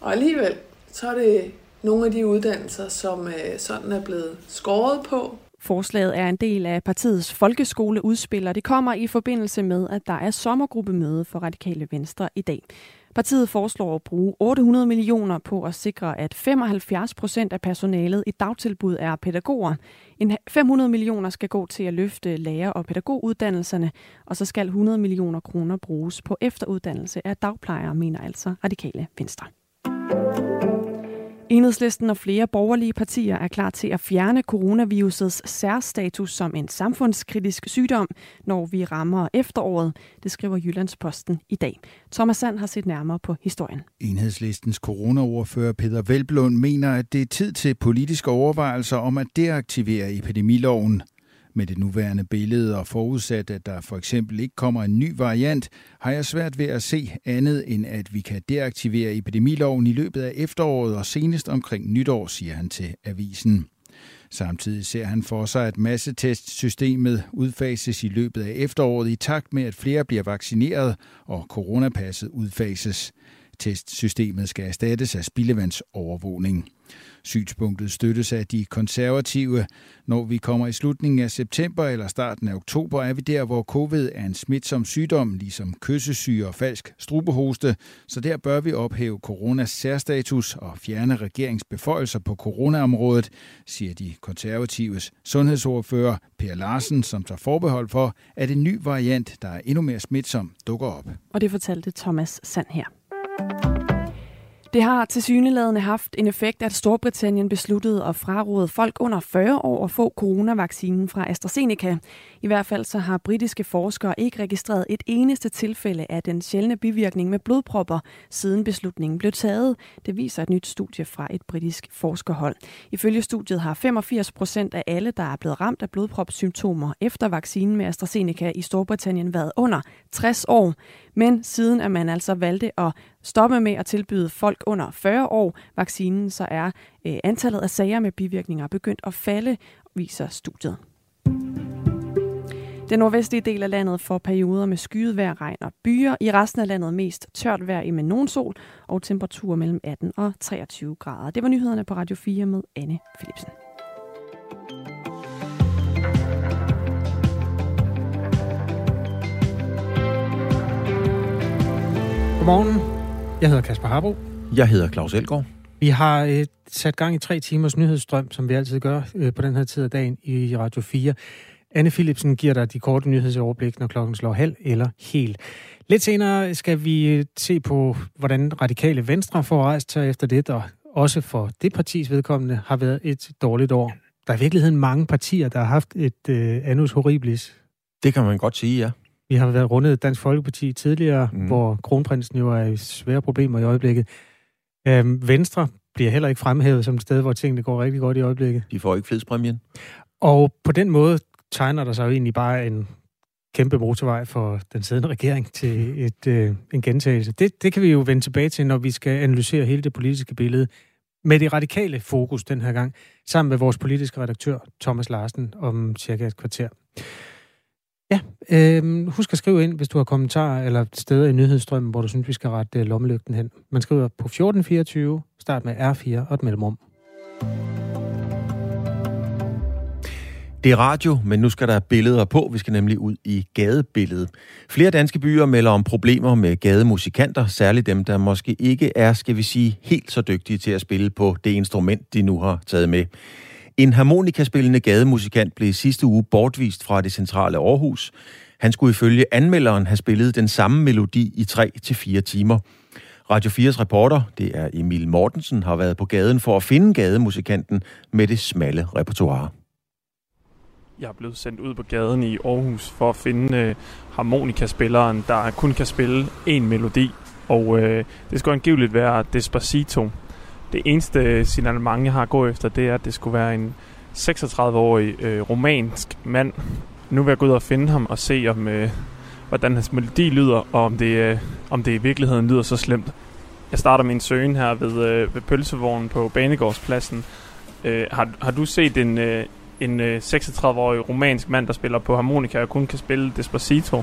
Og alligevel så er det nogle af de uddannelser, som sådan er blevet skåret på. Forslaget er en del af partiets folkeskoleudspil, og det kommer i forbindelse med, at der er sommergruppemøde for Radikale Venstre i dag. Partiet foreslår at bruge otte hundrede millioner på at sikre, at femoghalvfjerds procent af personalet i dagtilbud er pædagoger. fem hundrede millioner skal gå til at løfte lærer- og pædagoguddannelserne, og så skal hundrede millioner kroner bruges på efteruddannelse af dagplejere, mener altså Radikale Venstre. Enhedslisten og flere borgerlige partier er klar til at fjerne coronavirusets særstatus som en samfundskritisk sygdom, når vi rammer efteråret, det skriver Jyllandsposten i dag. Thomas Sand har set nærmere på historien. Enhedslistens coronaordfører Peder Hvelplund mener, at det er tid til politiske overvejelser om at deaktivere epidemiloven. Med det nuværende billede og forudsat, at der for eksempel ikke kommer en ny variant, har jeg svært ved at se andet end, at vi kan deaktivere epidemiloven i løbet af efteråret og senest omkring nytår, siger han til avisen. Samtidig ser han for sig, at massetestsystemet udfases i løbet af efteråret i takt med, at flere bliver vaccineret og coronapasset udfases. Testsystemet skal erstattes af spildevandsovervågning. Synspunktet støttes af de konservative. Når vi kommer i slutningen af september eller starten af oktober, er vi der, hvor covid er en smitsom sygdom, ligesom kyssesyge og falsk strubehoste. Så der bør vi ophæve coronas særstatus og fjerne regeringsbeføjelser på coronaområdet, siger de konservatives sundhedsordfører Per Larsen, som tager forbehold for, at en ny variant, der er endnu mere smitsom, dukker op. Og det fortalte Thomas Sand her. Det har tilsyneladende haft en effekt, at Storbritannien besluttede at fraråde folk under fyrre år at få coronavaccinen fra AstraZeneca. I hvert fald så har britiske forskere ikke registreret et eneste tilfælde af den sjældne bivirkning med blodpropper, siden beslutningen blev taget. Det viser et nyt studie fra et britisk forskerhold. Ifølge studiet har femogfirs procent af alle, der er blevet ramt af blodpropsymptomer efter vaccinen med AstraZeneca i Storbritannien, været under tres år. Men siden at man altså valgte at stoppe med at tilbyde folk under fyrre år vaccinen, så er øh, antallet af sager med bivirkninger begyndt at falde, viser studiet. Den nordvestlige del af landet får perioder med skyet vejr, regn og byer. I resten af landet mest tørt vejr med nogen sol og temperaturer mellem atten og treogtyve grader. Det var nyhederne på Radio fire med Anna Philipsen. Godmorgen. Jeg hedder Kasper Harbo. Jeg hedder Claus Elgaard. Vi har øh, sat gang i tre timers nyhedsstrøm, som vi altid gør øh, på den her tid af dagen i Radio fire. Anne Philipsen giver dig de korte nyhedsoverblik, når klokken slår halv eller helt. Lidt senere skal vi se på, hvordan Radikale Venstre får rejst sig efter det, og også for det partis vedkommende har været et dårligt år. Der er i virkeligheden mange partier, der har haft et øh, annus horribilis. Det kan man godt sige, ja. Vi har været rundet Dansk Folkeparti tidligere, mm. hvor kronprinsen jo er i svære problemer i øjeblikket. Øhm, Venstre bliver heller ikke fremhævet som et sted, hvor tingene går rigtig godt i øjeblikket. De får ikke fledspræmien. Og på den måde tegner der sig jo egentlig bare en kæmpe motorvej for den siddende regering til et, øh, en gentagelse. Det, det kan vi jo vende tilbage til, når vi skal analysere hele det politiske billede med det radikale fokus den her gang, sammen med vores politiske redaktør Thomas Larsen om cirka et kvarter. Ja, øh, husk at skrive ind, hvis du har kommentarer eller steder i nyhedsstrømmen, hvor du synes, vi skal rette lommelygten hen. Man skriver på fjorten fireogtyve, start med R fire og et mellemrum. Det er radio, men nu skal der billeder på. Vi skal nemlig ud i gadebilledet. Flere danske byer melder om problemer med gademusikanter, særligt dem, der måske ikke er, skal vi sige, helt så dygtige til at spille på det instrument, de nu har taget med. En harmonikaspillende gademusikant blev sidste uge bortvist fra det centrale Aarhus. Han skulle ifølge anmelderen have spillet den samme melodi i tre til fire timer. Radio fires reporter, det er Emil Mortensen, har været på gaden for at finde gademusikanten med det smalle repertoire. Jeg er blevet sendt ud på gaden i Aarhus for at finde øh, harmonikaspilleren, der kun kan spille én melodi. Og øh, det skulle angiveligt være Despacito. Det eneste signalement, jeg har gået efter, det er, at det skulle være en seksogtredive-årig øh, romansk mand. Nu vil jeg gå ud og finde ham og se, om, øh, hvordan hans melodi lyder, og om det, øh, om det i virkeligheden lyder så slemt. Jeg starter min søgen her ved, øh, ved pølsevognen på Banegårdspladsen. Øh, har, har du set en... Øh, En øh, seksogtredive-årig romansk mand, der spiller på harmonika og kun kan spille Despacito.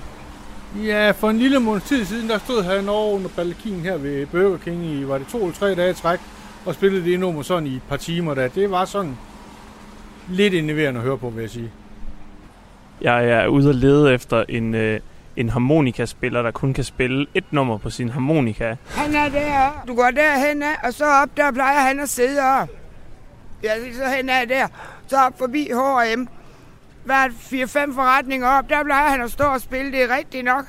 Ja, for en lille måneds tid siden, der stod han over under balkinen her ved Burger King i, var det to eller tre dage træk, og spillede det nummer sådan i et par timer der. Det var sådan lidt innoverende at høre på, vil jeg sige. Jeg er ude og lede efter en, øh, en harmonikaspiller, der kun kan spille et nummer på sin harmonika. Han er der. Du går derhen, og så op, der plejer han at sidde op. Ja, så hen af der, så op forbi H og M. Hver fire fem forretninger op, der plejer han at stå og spille, det er rigtigt nok.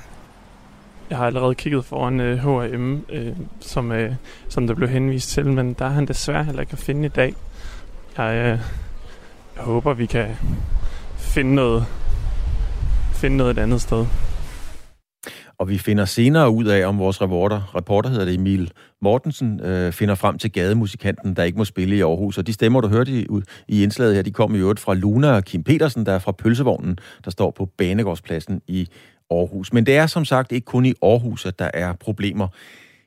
Jeg har allerede kigget foran H og M, øh, som, øh, som der blev henvist til, men der er han desværre heller ikke at finde i dag. Jeg, øh, jeg håber, vi kan finde noget, finde noget et andet sted. Og vi finder senere ud af, om vores reporter, reporter hedder det Emil Mortensen, øh, finder frem til gademusikanten, der ikke må spille i Aarhus. Og de stemmer, du hørte i, i indslaget her, de kom i øvrigt fra Luna og Kim Petersen, der er fra Pølsevognen, der står på Banegårdspladsen i Aarhus. Men det er som sagt ikke kun i Aarhus, at der er problemer.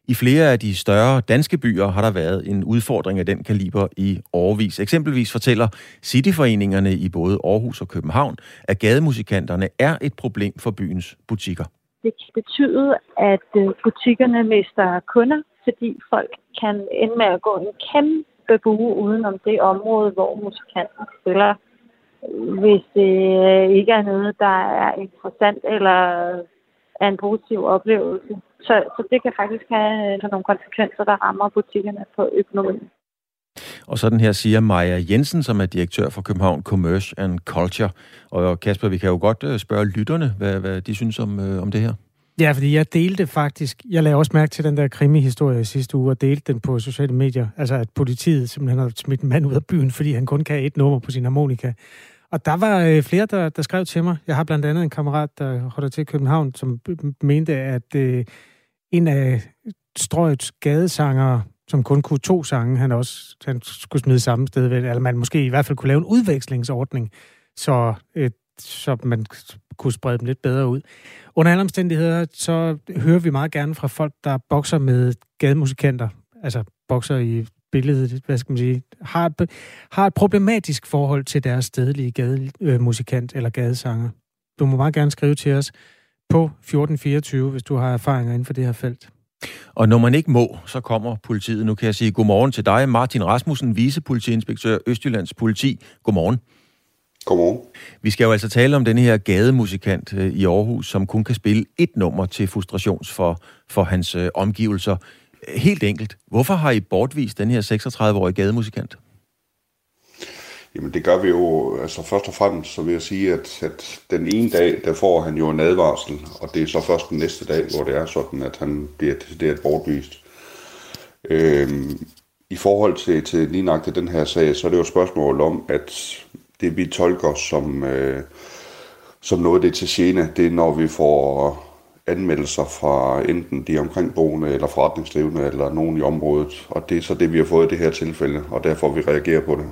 I flere af de større danske byer har der været en udfordring af den kaliber i årevis. Eksempelvis fortæller cityforeningerne i både Aarhus og København, at gademusikanterne er et problem for byens butikker. Det kan betyde, at butikkerne mister kunder, fordi folk kan ende med at gå en kæmpe bue udenom det område, hvor musikanten spiller, hvis det ikke er noget, der er interessant eller er en positiv oplevelse. Så, så det kan faktisk have nogle konsekvenser, der rammer butikkerne på økonomien. Og sådan her siger Maja Jensen, som er direktør for København Commerce and Culture. Og Kasper, vi kan jo godt spørge lytterne, hvad, hvad de synes om, øh, om det her. Ja, fordi jeg delte faktisk, jeg lagde også mærke til den der krimi-historie i sidste uge, og delte den på sociale medier. Altså, at politiet simpelthen har smidt en mand ud af byen, fordi han kun kan et nummer på sin harmonika. Og der var øh, flere, der, der skrev til mig. Jeg har blandt andet en kammerat, der holder til i København, som mente, at øh, en af strøgets gadesangere, som kun kunne to sange, han også han skulle smide samme sted ved, eller man måske i hvert fald kunne lave en udvekslingsordning, så, øh, så man kunne sprede dem lidt bedre ud. Under alle omstændigheder, så hører vi meget gerne fra folk, der bokser med gademusikanter, altså bokser i billedet, hvad skal man sige, har, har et problematisk forhold til deres stedlige gademusikant øh, eller gadesanger. Du må meget gerne skrive til os på fjorten fireogtyve, hvis du har erfaringer inden for det her felt. Og når man ikke må, så kommer politiet. Nu kan jeg sige godmorgen til dig, Martin Rasmussen, vicepolitiinspektør Østjyllands politi. Godmorgen. Godmorgen. Vi skal jo altså tale om den her gademusikant i Aarhus, som kun kan spille et nummer til frustrations for, for hans øh, omgivelser. Helt enkelt, hvorfor har I bortvist den her seksogtredive-årige gademusikant? Jamen det gør vi jo, altså først og fremmest, så vil jeg sige, at, at den ene dag, der får han jo en advarsel, og det er så først den næste dag, hvor det er sådan, at han bliver decideret bortvist. Øhm, I forhold til, til lige nøjagtigt den her sag, så er det jo et spørgsmål om, at det vi tolker som, øh, som noget, det er til gene, det er når vi får anmeldelser fra enten de omkringboende eller forretningsdrivende eller nogen i området, og det er så det, vi har fået i det her tilfælde, og derfor vi reagerer på det.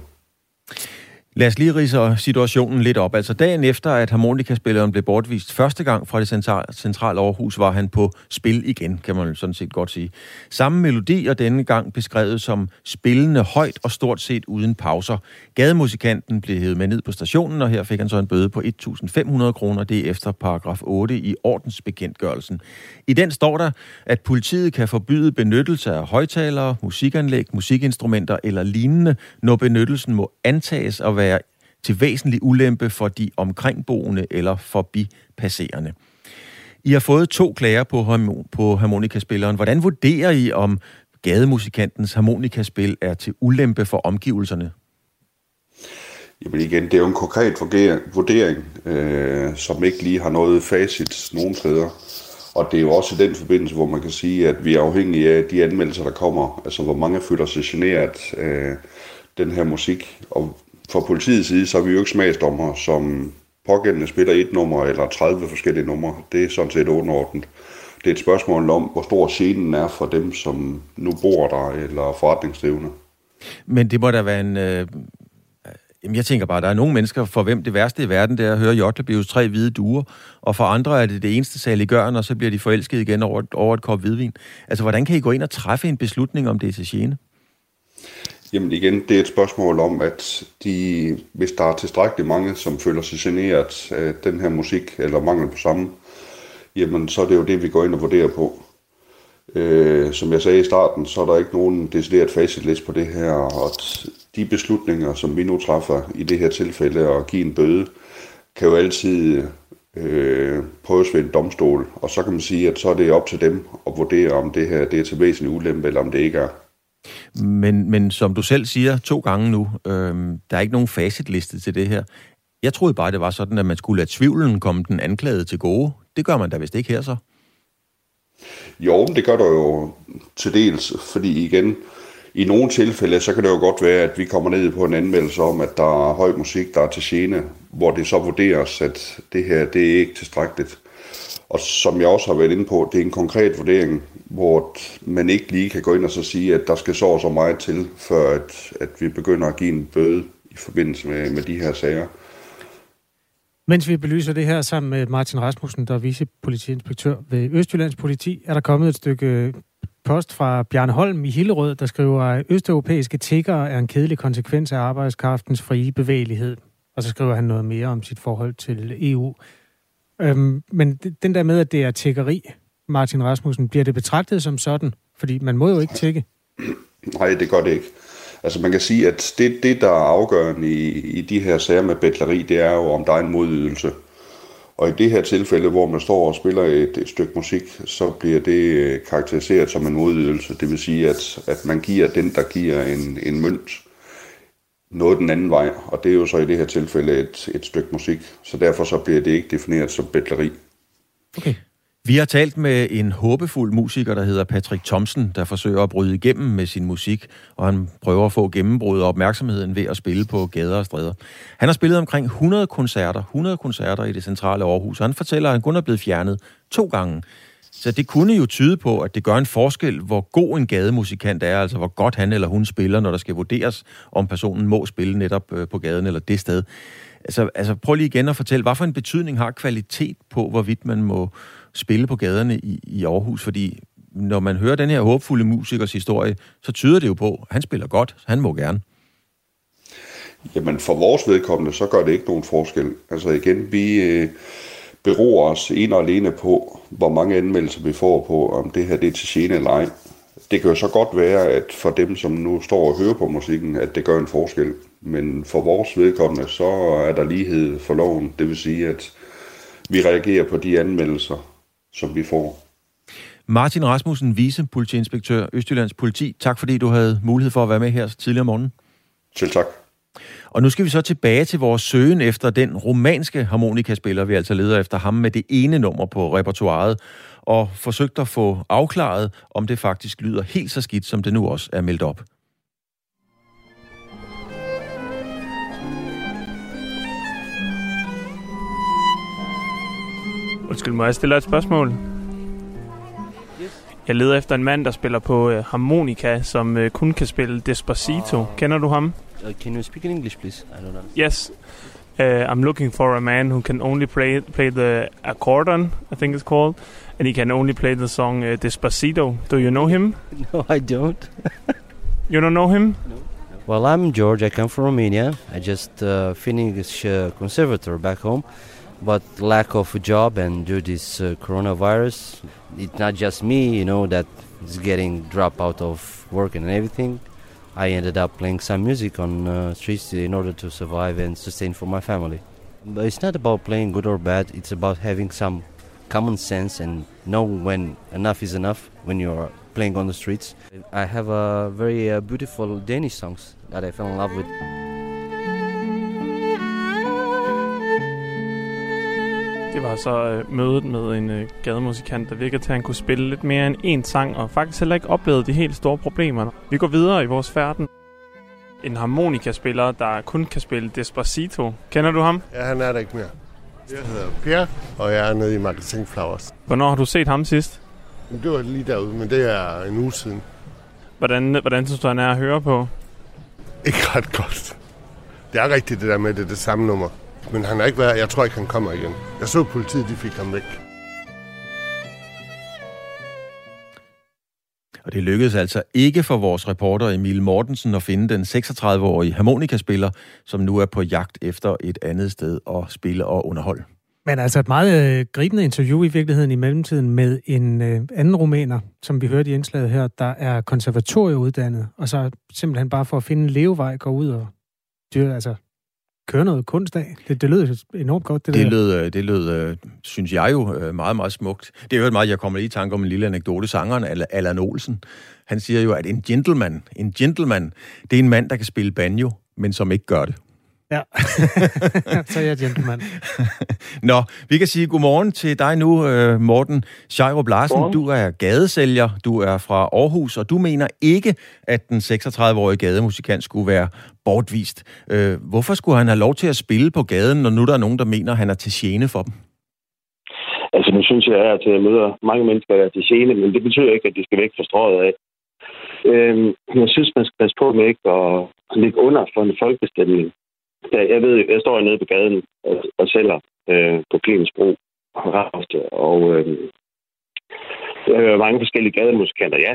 Lad os lige ridse situationen lidt op. Altså dagen efter, at harmonikaspilleren blev bortvist første gang fra det centrale Aarhus, var han på spil igen, kan man sådan set godt sige. Samme melodi og denne gang beskrevet som spillende højt og stort set uden pauser. Gademusikanten blev hævet med ned på stationen, og her fik han så en bøde på femten hundrede kroner, det er efter paragraf otte i ordensbekendtgørelsen. I den står der, at politiet kan forbyde benyttelse af højtalere, musikanlæg, musikinstrumenter eller lignende, når benyttelsen må antages at være til væsentlig ulempe for de omkringboende eller forbipasserende. I har fået to klager på, harmon- på harmonikaspilleren. Hvordan vurderer I, om gademusikantens harmonikaspil er til ulempe for omgivelserne? Jamen igen, det er jo en konkret vurdering, øh, som ikke lige har noget facit nogen steder. Og det er jo også i den forbindelse, hvor man kan sige, at vi er afhængige af de anmeldelser, der kommer. Altså, hvor mange føler sig generet øh, den her musik, og fra politiets side, så er vi jo ikke smagsdommer, som pågældende spiller et nummer eller tredive forskellige numre. Det er sådan set underordnet. Det er et spørgsmål om, hvor stor scenen er for dem, som nu bor der eller forretningsdrivende. Men det må da være en... Øh... Jamen, jeg tænker bare, der er nogle mennesker, for hvem det værste i verden, det er at høre Jotlebios Tre Hvide Duer, og for andre er det det eneste saliggørende, og så bliver de forelsket igen over, over et kop hvidvin. Altså, hvordan kan I gå ind og træffe en beslutning, om det er til gene? Jamen igen, det er et spørgsmål om, at de, hvis der er tilstrækkeligt mange, som føler sig generet af den her musik, eller mangel på samme, jamen så er det jo det, vi går ind og vurderer på. Øh, som jeg sagde i starten, så er der ikke nogen decideret facitlist på det her, og de beslutninger, som vi nu træffer i det her tilfælde, at give en bøde, kan jo altid øh, prøves ved en domstol, og så kan man sige, at så er det op til dem at vurdere, om det her det er til væsentlig ulempe, eller om det ikke er. Men, men som du selv siger to gange nu, øh, der er ikke nogen facitliste til det her. Jeg troede bare, det var sådan, at man skulle lade tvivlen komme den anklagede til gode. Det gør man da vist ikke her så. Jo, det gør der jo til dels, fordi igen, i nogle tilfælde, så kan det jo godt være, at vi kommer ned på en anmeldelse om, at der er høj musik, der er til gene, hvor det så vurderes, at det her, det er ikke tilstrækkeligt. Og som jeg også har været inde på, det er en konkret vurdering, hvor man ikke lige kan gå ind og så sige, at der skal så og så meget til, før at, at vi begynder at give en bøde i forbindelse med, med de her sager. Mens vi belyser det her sammen med Martin Rasmussen, der er vicepolitiinspektør ved Østjyllands politi, er der kommet et stykke post fra Bjarne Holm i Hillerød, der skriver, at østeuropæiske tiggere er en kedelig konsekvens af arbejdskraftens frie bevægelighed. Og så skriver han noget mere om sit forhold til E U. Øhm, men den der med, at det er tiggeri, Martin Rasmussen, bliver det betragtet som sådan? Fordi man må jo ikke tigge. Nej, det gør det ikke. Altså man kan sige, at det, det der er afgørende i, i de her sager med betleri, det er jo, om der er en modydelse. Og i det her tilfælde, hvor man står og spiller et, et stykke musik, så bliver det karakteriseret som en modydelse. Det vil sige, at, at man giver den, der giver en, en mønt, noget den anden vej, og det er jo så i det her tilfælde et, et stykke musik, så derfor så bliver det ikke defineret som betleri. Okay. Vi har talt med en håbefuld musiker, der hedder Patrick Thomsen, der forsøger at bryde igennem med sin musik, og han prøver at få gennembrud og opmærksomheden ved at spille på gader og stræder. Han har spillet omkring hundrede koncerter, hundrede koncerter i det centrale Aarhus, og han fortæller, at han kun er blevet fjernet to gange. Så det kunne jo tyde på, at det gør en forskel, hvor god en gademusikant er, altså hvor godt han eller hun spiller, når der skal vurderes, om personen må spille netop på gaden eller det sted. Altså, altså prøv lige igen at fortælle, hvad for en betydning har kvalitet på, hvorvidt man må spille på gaderne i, i Aarhus? Fordi når man hører den her håbfulde musikers historie, så tyder det jo på, at han spiller godt, han må gerne. Jamen for vores vedkommende, så gør det ikke nogen forskel. Altså igen, vi... Øh beror os en og alene på, hvor mange anmeldelser vi får på, om det her det er til gene eller ej. Det kan jo så godt være, at for dem, som nu står og hører på musikken, at det gør en forskel. Men for vores vedkommende, så er der lighed for loven. Det vil sige, at vi reagerer på de anmeldelser, som vi får. Martin Rasmussen, vicepolitiinspektør Østjyllands Politi. Tak fordi du havde mulighed for at være med her så tidligere om morgenen. Selv tak. Og nu skal vi så tilbage til vores søgen efter den romanske harmonikaspiller, vi altså leder efter ham med det ene nummer på repertoiret, og forsøgte at få afklaret, om det faktisk lyder helt så skidt, som det nu også er meldt op. Undskyld, må jeg stille et spørgsmål? Jeg leder efter en mand, der spiller på harmonika, som kun kan spille Despacito. Kender du ham? uh, can you speak in English, please? I don't know. Yes. Uh, I'm looking for a man who can only play play the accordion, I think it's called, and he can only play the song uh, Despacito. Do you know him? No, I don't. You don't know him? No. Well, I'm George. I come from Romania. I just uh, finished uh, conservatory back home, but lack of a job and due to this uh, coronavirus, it's not just me, you know, that is getting dropped out of work and everything. I ended up playing some music on uh, streets in order to survive and sustain for my family. But it's not about playing good or bad. It's about having some common sense and know when enough is enough when you're playing on the streets. I have a very uh, beautiful Danish songs that I fell in love with. Det var så øh, mødet med en øh, gademusikant, der virkede til, at han kunne spille lidt mere end én sang, og faktisk heller ikke oplevede de helt store problemer. Vi går videre i vores færden. En harmonikaspiller, der kun kan spille Despacito. Kender du ham? Ja, han er der ikke mere. Jeg hedder Per, og jeg er nede i Marketing Flowers. Hvornår har du set ham sidst? Det var lige derude, men det er en uge siden. Hvordan, hvordan synes du, han er at høre på? Ikke ret godt. Det er rigtigt det der med, det det samme nummer. Men han har ikke været, jeg tror ikke, han kommer igen. Jeg så politiet, de fik ham væk. Og det lykkedes altså ikke for vores reporter Emil Mortensen at finde den seksogtredive-årige harmonikaspiller, som nu er på jagt efter et andet sted at spille og underholde. Men altså et meget øh, gribende interview i virkeligheden i mellemtiden med en øh, anden rumæner, som vi hørte i indslaget her, der er konservatorieuddannet, og så simpelthen bare for at finde en levevej, går ud og dyr, altså, kører noget kunst af. Det, det lød enormt godt, det, det der. Lød, det lød, synes jeg jo, meget, meget smukt. Det er jo meget, jeg kommer lige i tanke om en lille anekdote. Sangeren Allan Olsen, han siger jo, at en gentleman, en gentleman, det er en mand, der kan spille banjo, men som ikke gør det. Ja, så er jeg gentleman. Nå, vi kan sige godmorgen til dig nu, Morten Scheirup Larsen. Godmorgen. Du er gadesælger, du er fra Aarhus, og du mener ikke, at den seksogtredive-årige gademusikant skulle være bortvist. Hvorfor skulle han have lov til at spille på gaden, når nu der er nogen, der mener, at han er til gene for dem? Altså, nu synes jeg, at jeg møder mange mennesker, der er til gene, men det betyder ikke, at de skal væk fra strøget af. Øhm, jeg synes, man skal passe på med ikke at ligge under for en folkestemning. Jeg ved, jeg står nede på gaden og sælger øh, på Christiansborg og Ravste, og øh, jeg hører mange forskellige gademusikanter, ja,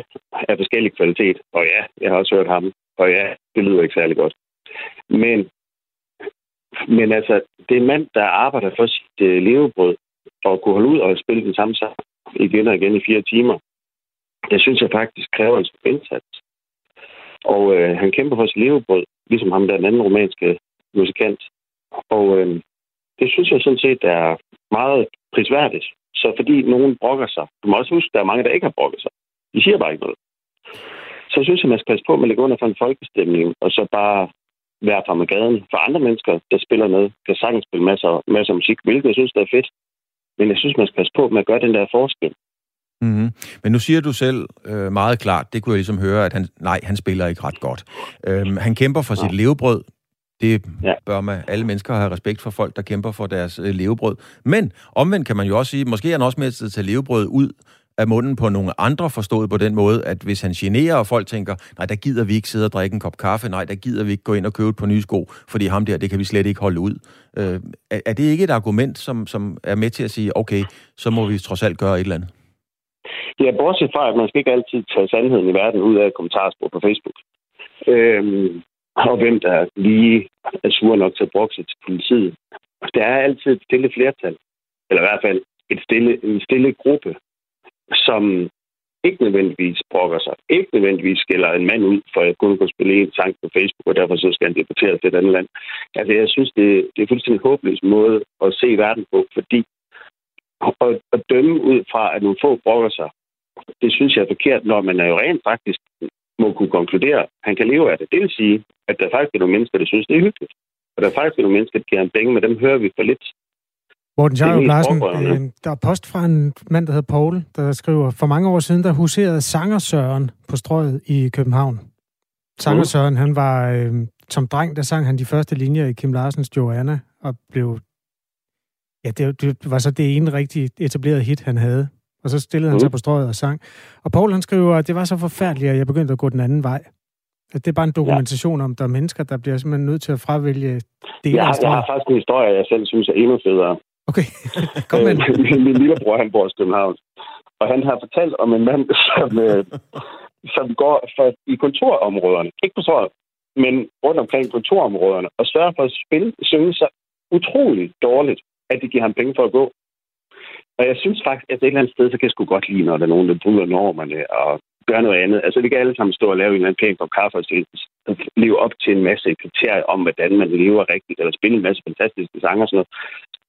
af forskellig kvalitet, og ja, jeg har også hørt ham, og ja, det lyder ikke særlig godt. Men, men altså, det er en mand, der arbejder for sit øh, levebrød, og kunne holde ud og spille den samme sang igen og igen i fire timer. Jeg synes, jeg faktisk kræver en indsats. Og øh, han kæmper for sit levebrød, ligesom ham der den anden romanske musikant. Og øh, det synes jeg sådan set er meget prisværdigt. Så fordi nogen brokker sig, du må også huske, der er mange, der ikke har brokket sig. De siger bare ikke noget. Så synes jeg, man skal passe på med at lægge under for en folkestemning, og så bare være fremme af gaden for andre mennesker, der spiller med, der sagtens spiller masser, masser af musik, hvilket jeg synes, der er fedt. Men jeg synes, man skal passe på med at gøre den der forskel. Mm-hmm. Men nu siger du selv øh, meget klart, det kunne jeg ligesom høre, at han, nej, han spiller ikke ret godt. Øhm, han kæmper for sit ja. levebrød. Det bør man. Alle mennesker have respekt for folk, der kæmper for deres levebrød. Men omvendt kan man jo også sige, måske er han også med til at tage levebrød ud af munden på nogle andre, forstået på den måde, at hvis han generer, og folk tænker, nej, der gider vi ikke sidde og drikke en kop kaffe, nej, der gider vi ikke gå ind og købe et par nye sko, fordi ham der, det kan vi slet ikke holde ud. Øh, er det ikke et argument, som, som er med til at sige, okay, så må vi trods alt gøre et eller andet? Ja, bortset fra, at man skal ikke altid tage sandheden i verden ud af et kommentarspor på Facebook. Øhm Og hvem der lige er sur nok til at brokke sig til politiet. Der er altid et stille flertal, eller i hvert fald et stille, en stille gruppe, som ikke nødvendigvis brokker sig, ikke nødvendigvis skiller en mand ud, for at kun kunne spille en sang på Facebook, og derfor så skal han deporteres til et andet land. Altså, jeg synes, det, det er fuldstændig håbløs måde at se verden på, fordi at, at dømme ud fra, at nogle få brokker sig, det synes jeg er forkert, når man er jo rent faktisk må kunne konkludere, at han kan leve af det. Det vil sige, at der faktisk er nogle mennesker, der synes, det er hyggeligt. Og der faktisk er nogle mennesker, der giver ham penge, men dem hører vi for lidt. Morten Jarlov Larsen, øh, der er post fra en mand, der hedder Poul, der skriver, for mange år siden, der huserede Sangersøren på strøget i København. Sangersøren, han var øh, som dreng, der sang han de første linjer i Kim Larsens Joanna, og blev... Ja, det, det var så det ene rigtig etablerede hit, han havde. Og så stillede han sig på strøget og sang. Og Poul, han skriver, at det var så forfærdeligt, at jeg begyndte at gå den anden vej. At det er bare en dokumentation ja. om, der er mennesker, der bliver simpelthen nødt til at fravælge det. Jeg, jeg har faktisk en historie, jeg selv synes er endnu federe. Okay, kom med. min, min lillebror, han bor i København, og han har fortalt om en mand, som, som går for, i kontorområderne, ikke på strøget, men rundt omkring kontorområderne, og sørger for at spille, synge sig utroligt dårligt, at de giver ham penge for at gå. Og jeg synes faktisk, at et eller andet sted, så kan jeg sgu godt lide, når der er nogen, der bryder normerne og gør noget andet. Altså, vi kan alle sammen stå og lave en eller anden pæn kop kaffe og leve op til en masse kriterier om, hvordan man lever rigtigt, eller spille en masse fantastiske sange og sådan noget.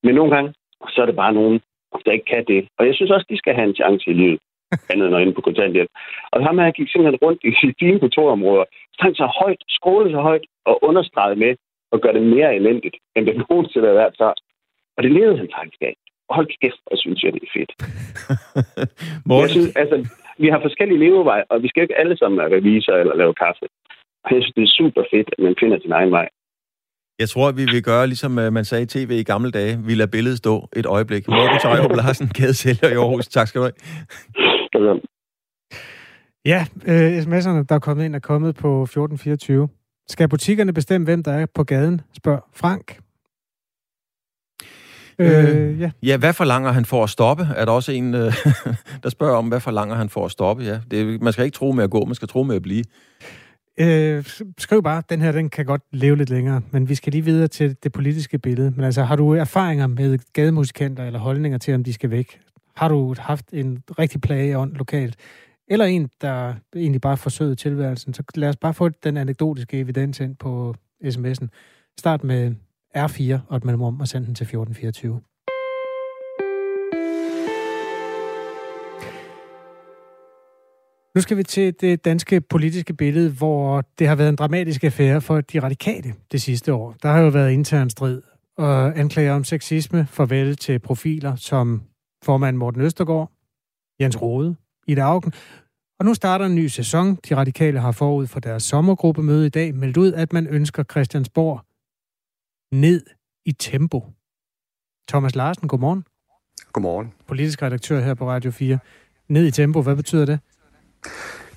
Men nogle gange, så er det bare nogen, der ikke kan det. Og jeg synes også, de skal have en chance i livet, andet end inde på kontanthjælp. Og ham her gik simpelthen rundt i dine kontorområder, strængte sig højt, skrålede sig højt og understregede med at gøre det mere elendigt, end det nogensinde har været før. Og det levede han faktisk af. Hold kæft, jeg synes, jeg, det er fedt. Jeg synes, altså, vi har forskellige leveveje, og vi skal ikke alle sammen være revisorer eller lave kaffe. Og jeg synes, det er super fedt, at man finder sin egen vej. Jeg tror, vi vil gøre, ligesom man sagde i tv i gamle dage, vi lader billedet stå et øjeblik. Morten Tøjrup Larsen, kædesælger i Aarhus. Tak skal du have. Ja, uh, sms'erne, der er kommet ind, er kommet på fjorten fireogtyve. Skal butikkerne bestemme, hvem der er på gaden? Spørg Frank. Øh, ja. ja, hvad forlanger han for at stoppe? Er der også en, der spørger om, hvad forlanger han for at stoppe? Ja, det, man skal ikke tro med at gå, man skal tro med at blive. Øh, skriv bare, den her den kan godt leve lidt længere, men vi skal lige videre til det politiske billede. Men altså, har du erfaringer med gademusikanter eller holdninger til, om de skal væk? Har du haft en rigtig plageånd lokalt? Eller en, der egentlig bare forsøgede tilværelsen? Så lad os bare få den anekdotiske evidens ind på sms'en. Start med R fire og et mellemrum og send den til fjorten fireogtyve. Nu skal vi til det danske politiske billede, hvor det har været en dramatisk affære for de radikale det sidste år. Der har jo været intern strid og anklager om sexisme, farvel til profiler som formand Morten Østergaard, Jens Rode, Ida Auken. Og nu starter en ny sæson. De radikale har forud for deres sommergruppemøde i dag meldt ud, at man ønsker Christiansborg ned i tempo. Thomas Larsen, godmorgen. Godmorgen. Politisk redaktør her på Radio fire. Ned i tempo, hvad betyder det?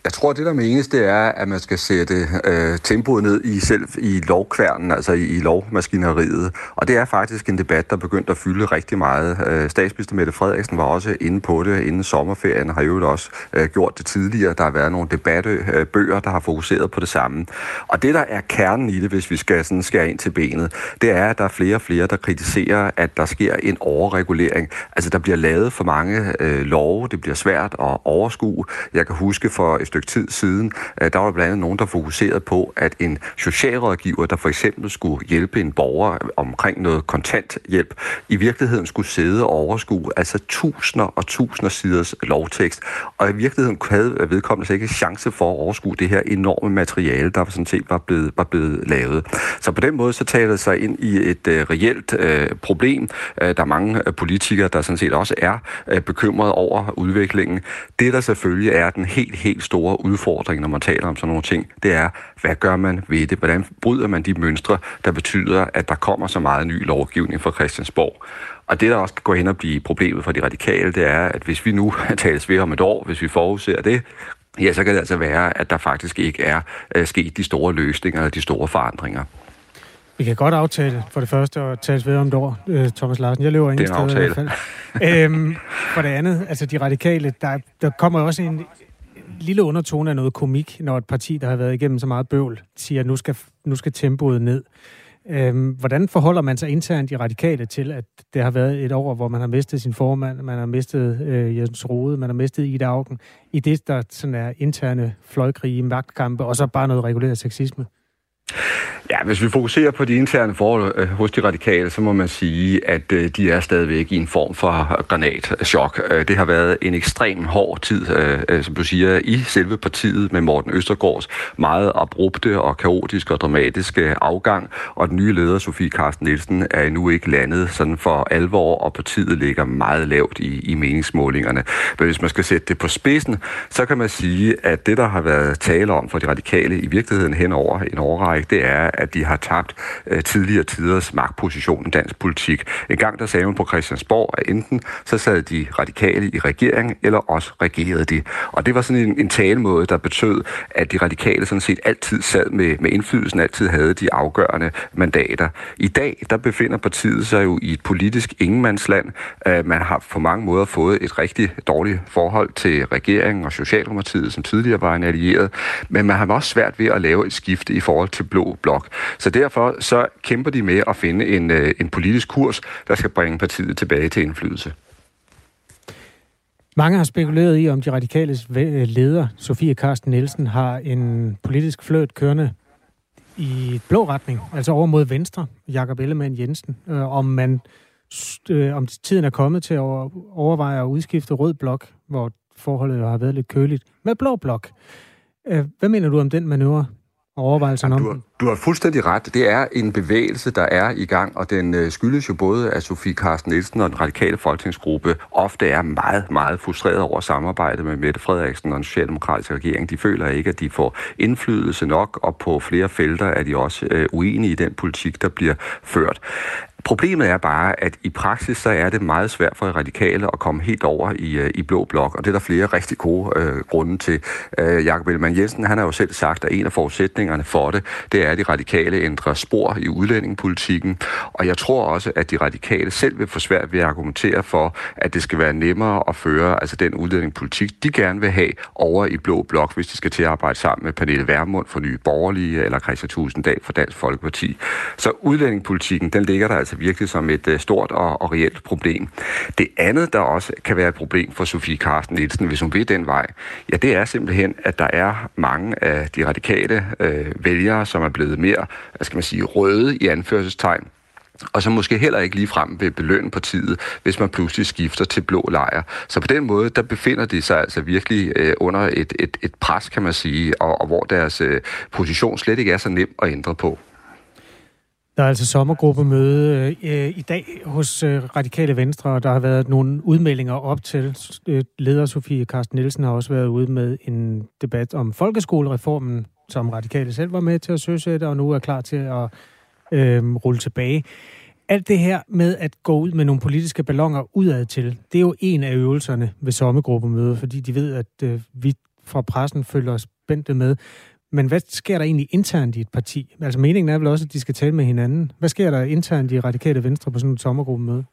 Jeg tror, det der menes, det er, at man skal sætte øh, tempoet ned i selv i lovkværnen, altså i, i lovmaskineriet. Og det er faktisk en debat, der begyndte at fylde rigtig meget. Øh, statsminister Mette Frederiksen var også inde på det inden sommerferien, har jo også øh, gjort det tidligere. Der har været nogle debatbøger, der har fokuseret på det samme. Og det, der er kernen i det, hvis vi skal sådan skære ind til benet, det er, at der er flere og flere, der kritiserer, at der sker en overregulering. Altså, der bliver lavet for mange øh, love. Det bliver svært at overskue. Jeg kan huske for et stykke tid siden, der var blandt andet nogen, der fokuserede på, at en socialrådgiver, der for eksempel skulle hjælpe en borger omkring noget kontanthjælp, i virkeligheden skulle sidde og overskue altså tusinder og tusinder siders lovtekst. Og i virkeligheden havde vedkommende ikke chance for at overskue det her enorme materiale, der sådan set var blevet, var blevet lavet. Så på den måde så taler det sig ind i et uh, reelt uh, problem. Uh, der er mange uh, politikere, der sådan set også er uh, bekymrede over udviklingen. Det, der selvfølgelig er den helt, helt store udfordring, når man taler om sådan nogle ting, det er, hvad gør man ved det? Hvordan bryder man de mønstre, der betyder, at der kommer så meget ny lovgivning fra Christiansborg? Og det, der også kan gå hen og blive problemet for de radikale, det er, at hvis vi nu tales ved om et år, hvis vi forudser det, ja, så kan det altså være, at der faktisk ikke er uh, sket de store løsninger eller de store forandringer. Vi kan godt aftale for det første at tales ved om et år, Thomas Larsen. Jeg løber ingen steder i hvert fald. Øhm, for det andet, altså de radikale, der, der kommer jo også en lille undertone af noget komik, når et parti, der har været igennem så meget bøvl, siger, at nu skal, nu skal tempoet ned. Øhm, hvordan forholder man sig internt i radikale til, at det har været et år, hvor man har mistet sin formand, man har mistet øh, Jens Rode, man har mistet Ida Auken, i det, der sådan er interne fløjkrige, magtkampe, og så bare noget reguleret sexisme? Ja, hvis vi fokuserer på de interne forhold øh, hos de radikale, så må man sige, at øh, de er stadigvæk i en form for granatschok. Øh, det har været en ekstrem hård tid, øh, som du siger, i selve partiet med Morten Østergaards meget abrupte og kaotiske og dramatiske afgang, og den nye leder, Sofie Carsten Nielsen, er endnu ikke landet sådan for alvor, og partiet ligger meget lavt i, i meningsmålingerne. Men hvis man skal sætte det på spidsen, så kan man sige, at det, der har været tale om for de radikale i virkeligheden henover en årrække, det er, at de har tabt øh, tidligere tiders magtposition i dansk politik. En gang der sagde man på Christiansborg, at enten så sad de radikale i regeringen, eller også regerede de. Og det var sådan en, en talemåde, der betød, at de radikale sådan set altid sad med, med indflydelsen, altid havde de afgørende mandater. I dag, der befinder partiet sig jo i et politisk ingenmandsland. Øh, man har på mange måder fået et rigtig dårligt forhold til regeringen og Socialdemokratiet, som tidligere var en allieret, men man har også svært ved at lave et skifte i forhold til blå blok. Så derfor så kæmper de med at finde en, en politisk kurs, der skal bringe partiet tilbage til indflydelse. Mange har spekuleret i, om de radikales leder, Sofie Carsten Nielsen, har en politisk fløjt kørende i blå retning, altså over mod venstre, Jakob Ellemann Jensen, øh, om man øh, om tiden er kommet til at overveje at udskifte rød blok, hvor forholdet har været lidt køligt, med blå blok. Hvad mener du om den manøvre og overvejelserne om den? Du har fuldstændig ret. Det er en bevægelse, der er i gang, og den skyldes jo både, at Sofie Carsten Nielsen og den radikale folketingsgruppe ofte er meget, meget frustreret over samarbejdet med Mette Frederiksen og den socialdemokratiske regering. De føler ikke, at de får indflydelse nok, og på flere felter er de også uenige i den politik, der bliver ført. Problemet er bare, at i praksis så er det meget svært for radikale at komme helt over i, i blå blok, og det er der flere rigtig gode øh, grunde til. Øh, Jakob Ellemann Jensen, han har jo selv sagt, at en af forudsætningerne for det, det er, at de radikale ændrer spor i udlændingepolitikken, og jeg tror også, at de radikale selv vil få svært ved at argumentere for, at det skal være nemmere at føre altså den udlændingepolitik, de gerne vil have over i blå blok, hvis de skal til at arbejde sammen med Pernille Vermund fra Nye Borgerlige eller Christian Tulsendal fra Dansk Folkeparti. Så udlændingepolitikken, den ligger der altså virkelig som et stort og, og reelt problem. Det andet, der også kan være et problem for Sofie Carsten Nielsen, hvis hun vil den vej, ja, det er simpelthen, at der er mange af de radikale øh, vælgere, som er blevet mere, hvad skal man sige, røde i anførselstegn, og så måske heller ikke ligefrem vil belønne partiet, hvis man pludselig skifter til blå lejr. Så på den måde, der befinder de sig altså virkelig øh, under et, et, et pres, kan man sige, og, og hvor deres øh, position slet ikke er så nem at ændre på. Der er altså sommergruppemøde øh, i dag hos øh, Radikale Venstre, og der har været nogle udmeldinger op til. Leder Sofie Carsten Nielsen har også været ude med en debat om folkeskolereformen, som Radikale selv var med til at søsætte, og nu er klar til at øh, rulle tilbage. Alt det her med at gå ud med nogle politiske balloner udad til, det er jo en af øvelserne ved sommergruppemøde, fordi de ved, at øh, vi fra pressen følger os spændte med. Men hvad sker der egentlig internt i et parti? Altså meningen er vel også, at de skal tale med hinanden. Hvad sker der internt i Radikale Venstre på sådan et sommergruppemøde?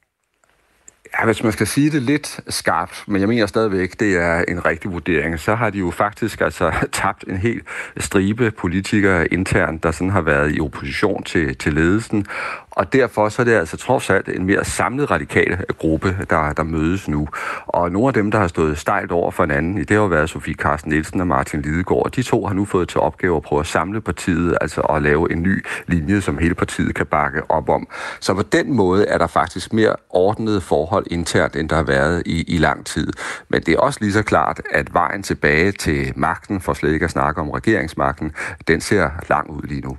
Ja, hvis man skal sige det lidt skarpt, men jeg mener stadigvæk, det er en rigtig vurdering, så har de jo faktisk altså tabt en hel stribe politikere internt, der sådan har været i opposition til, til ledelsen. Og derfor så er det altså trods alt en mere samlet radikal gruppe, der, der mødes nu. Og nogle af dem, der har stået stejlt over for hinanden, det har været Sofie Carsten Nielsen og Martin Lidegaard. De to har nu fået til opgave at prøve at samle partiet, altså at lave en ny linje, som hele partiet kan bakke op om. Så på den måde er der faktisk mere ordnede forhold internt, end der har været i, i lang tid. Men det er også lige så klart, at vejen tilbage til magten, for slet ikke at snakke om regeringsmagten, den ser lang ud lige nu.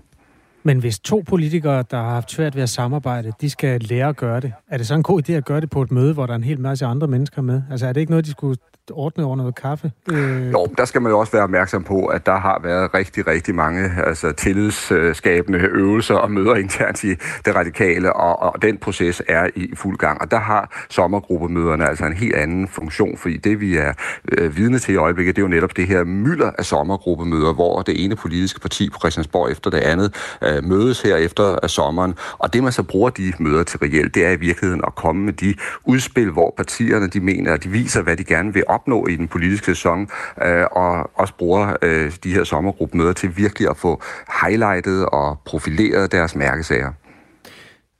Men hvis to politikere, der har haft svært ved at samarbejde, de skal lære at gøre det, er det så en god idé at gøre det på et møde, hvor der er en hel masse andre mennesker med? Altså er det ikke noget, de skulle ordne over noget kaffe? Øh... Jo, der skal man jo også være opmærksom på, at der har været rigtig, rigtig mange altså, tillidsskabende øvelser og møder internt i det radikale, og, og den proces er i fuld gang. Og der har sommergruppemøderne altså en helt anden funktion, fordi det, vi er øh, vidne til i øjeblikket, det er jo netop det her mylder af sommergruppemøder, hvor det ene politiske parti på Christiansborg efter det andet øh, mødes her efter sommeren. Og det, man så bruger de møder til reelt, det er i virkeligheden at komme med de udspil, hvor partierne, de mener, at de viser, hvad de gerne vil op opnå i den politiske sæson, øh, og også bruger øh, de her sommergruppemøder til virkelig at få highlightet og profileret deres mærkesager.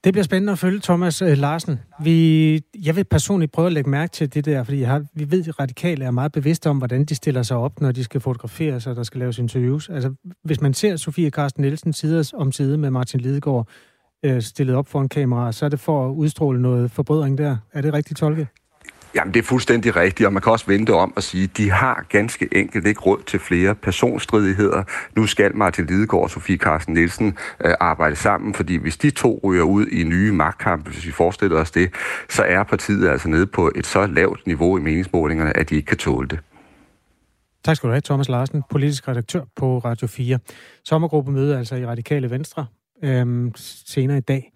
Det bliver spændende at følge, Thomas Larsen. Vi, jeg vil personligt prøve at lægge mærke til det der, fordi jeg har, vi ved, at radikale er meget bevidste om, hvordan de stiller sig op, når de skal fotograferes og der skal laves interviews. Altså, hvis man ser Sofie Carsten Nielsen side om side med Martin Lidegaard øh, stillet op foran kamera, så er det for at udstråle noget forbrødring der. Er det rigtigt tolket? Jamen, det er fuldstændig rigtigt, og man kan også vente om at sige, at de har ganske enkelt ikke råd til flere personstridigheder. Nu skal Martin Lidegaard og Sofie Carsten Nielsen øh, arbejde sammen, fordi hvis de to ryger ud i nye magtkampe, hvis vi forestiller os det, så er partiet altså nede på et så lavt niveau i meningsmålingerne, at de ikke kan tåle det. Tak skal du have, Thomas Larsen, politisk redaktør på Radio fire. Sommergruppemøde altså i Radikale Venstre øhm, senere i dag.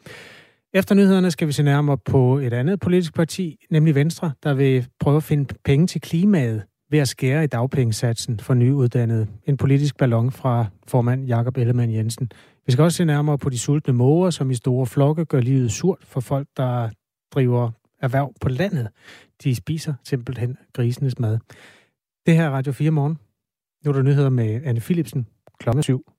Efter nyhederne skal vi se nærmere på et andet politisk parti, nemlig Venstre, der vil prøve at finde penge til klimaet ved at skære i dagpengesatsen for nyuddannede. En politisk ballon fra formand Jakob Ellemann Jensen. Vi skal også se nærmere på de sultne måger, som i store flokke gør livet surt for folk, der driver erhverv på landet. De spiser simpelthen grisenes mad. Det her er Radio fire morgen. Nu er der nyheder med Anna Philipsen klokken syv.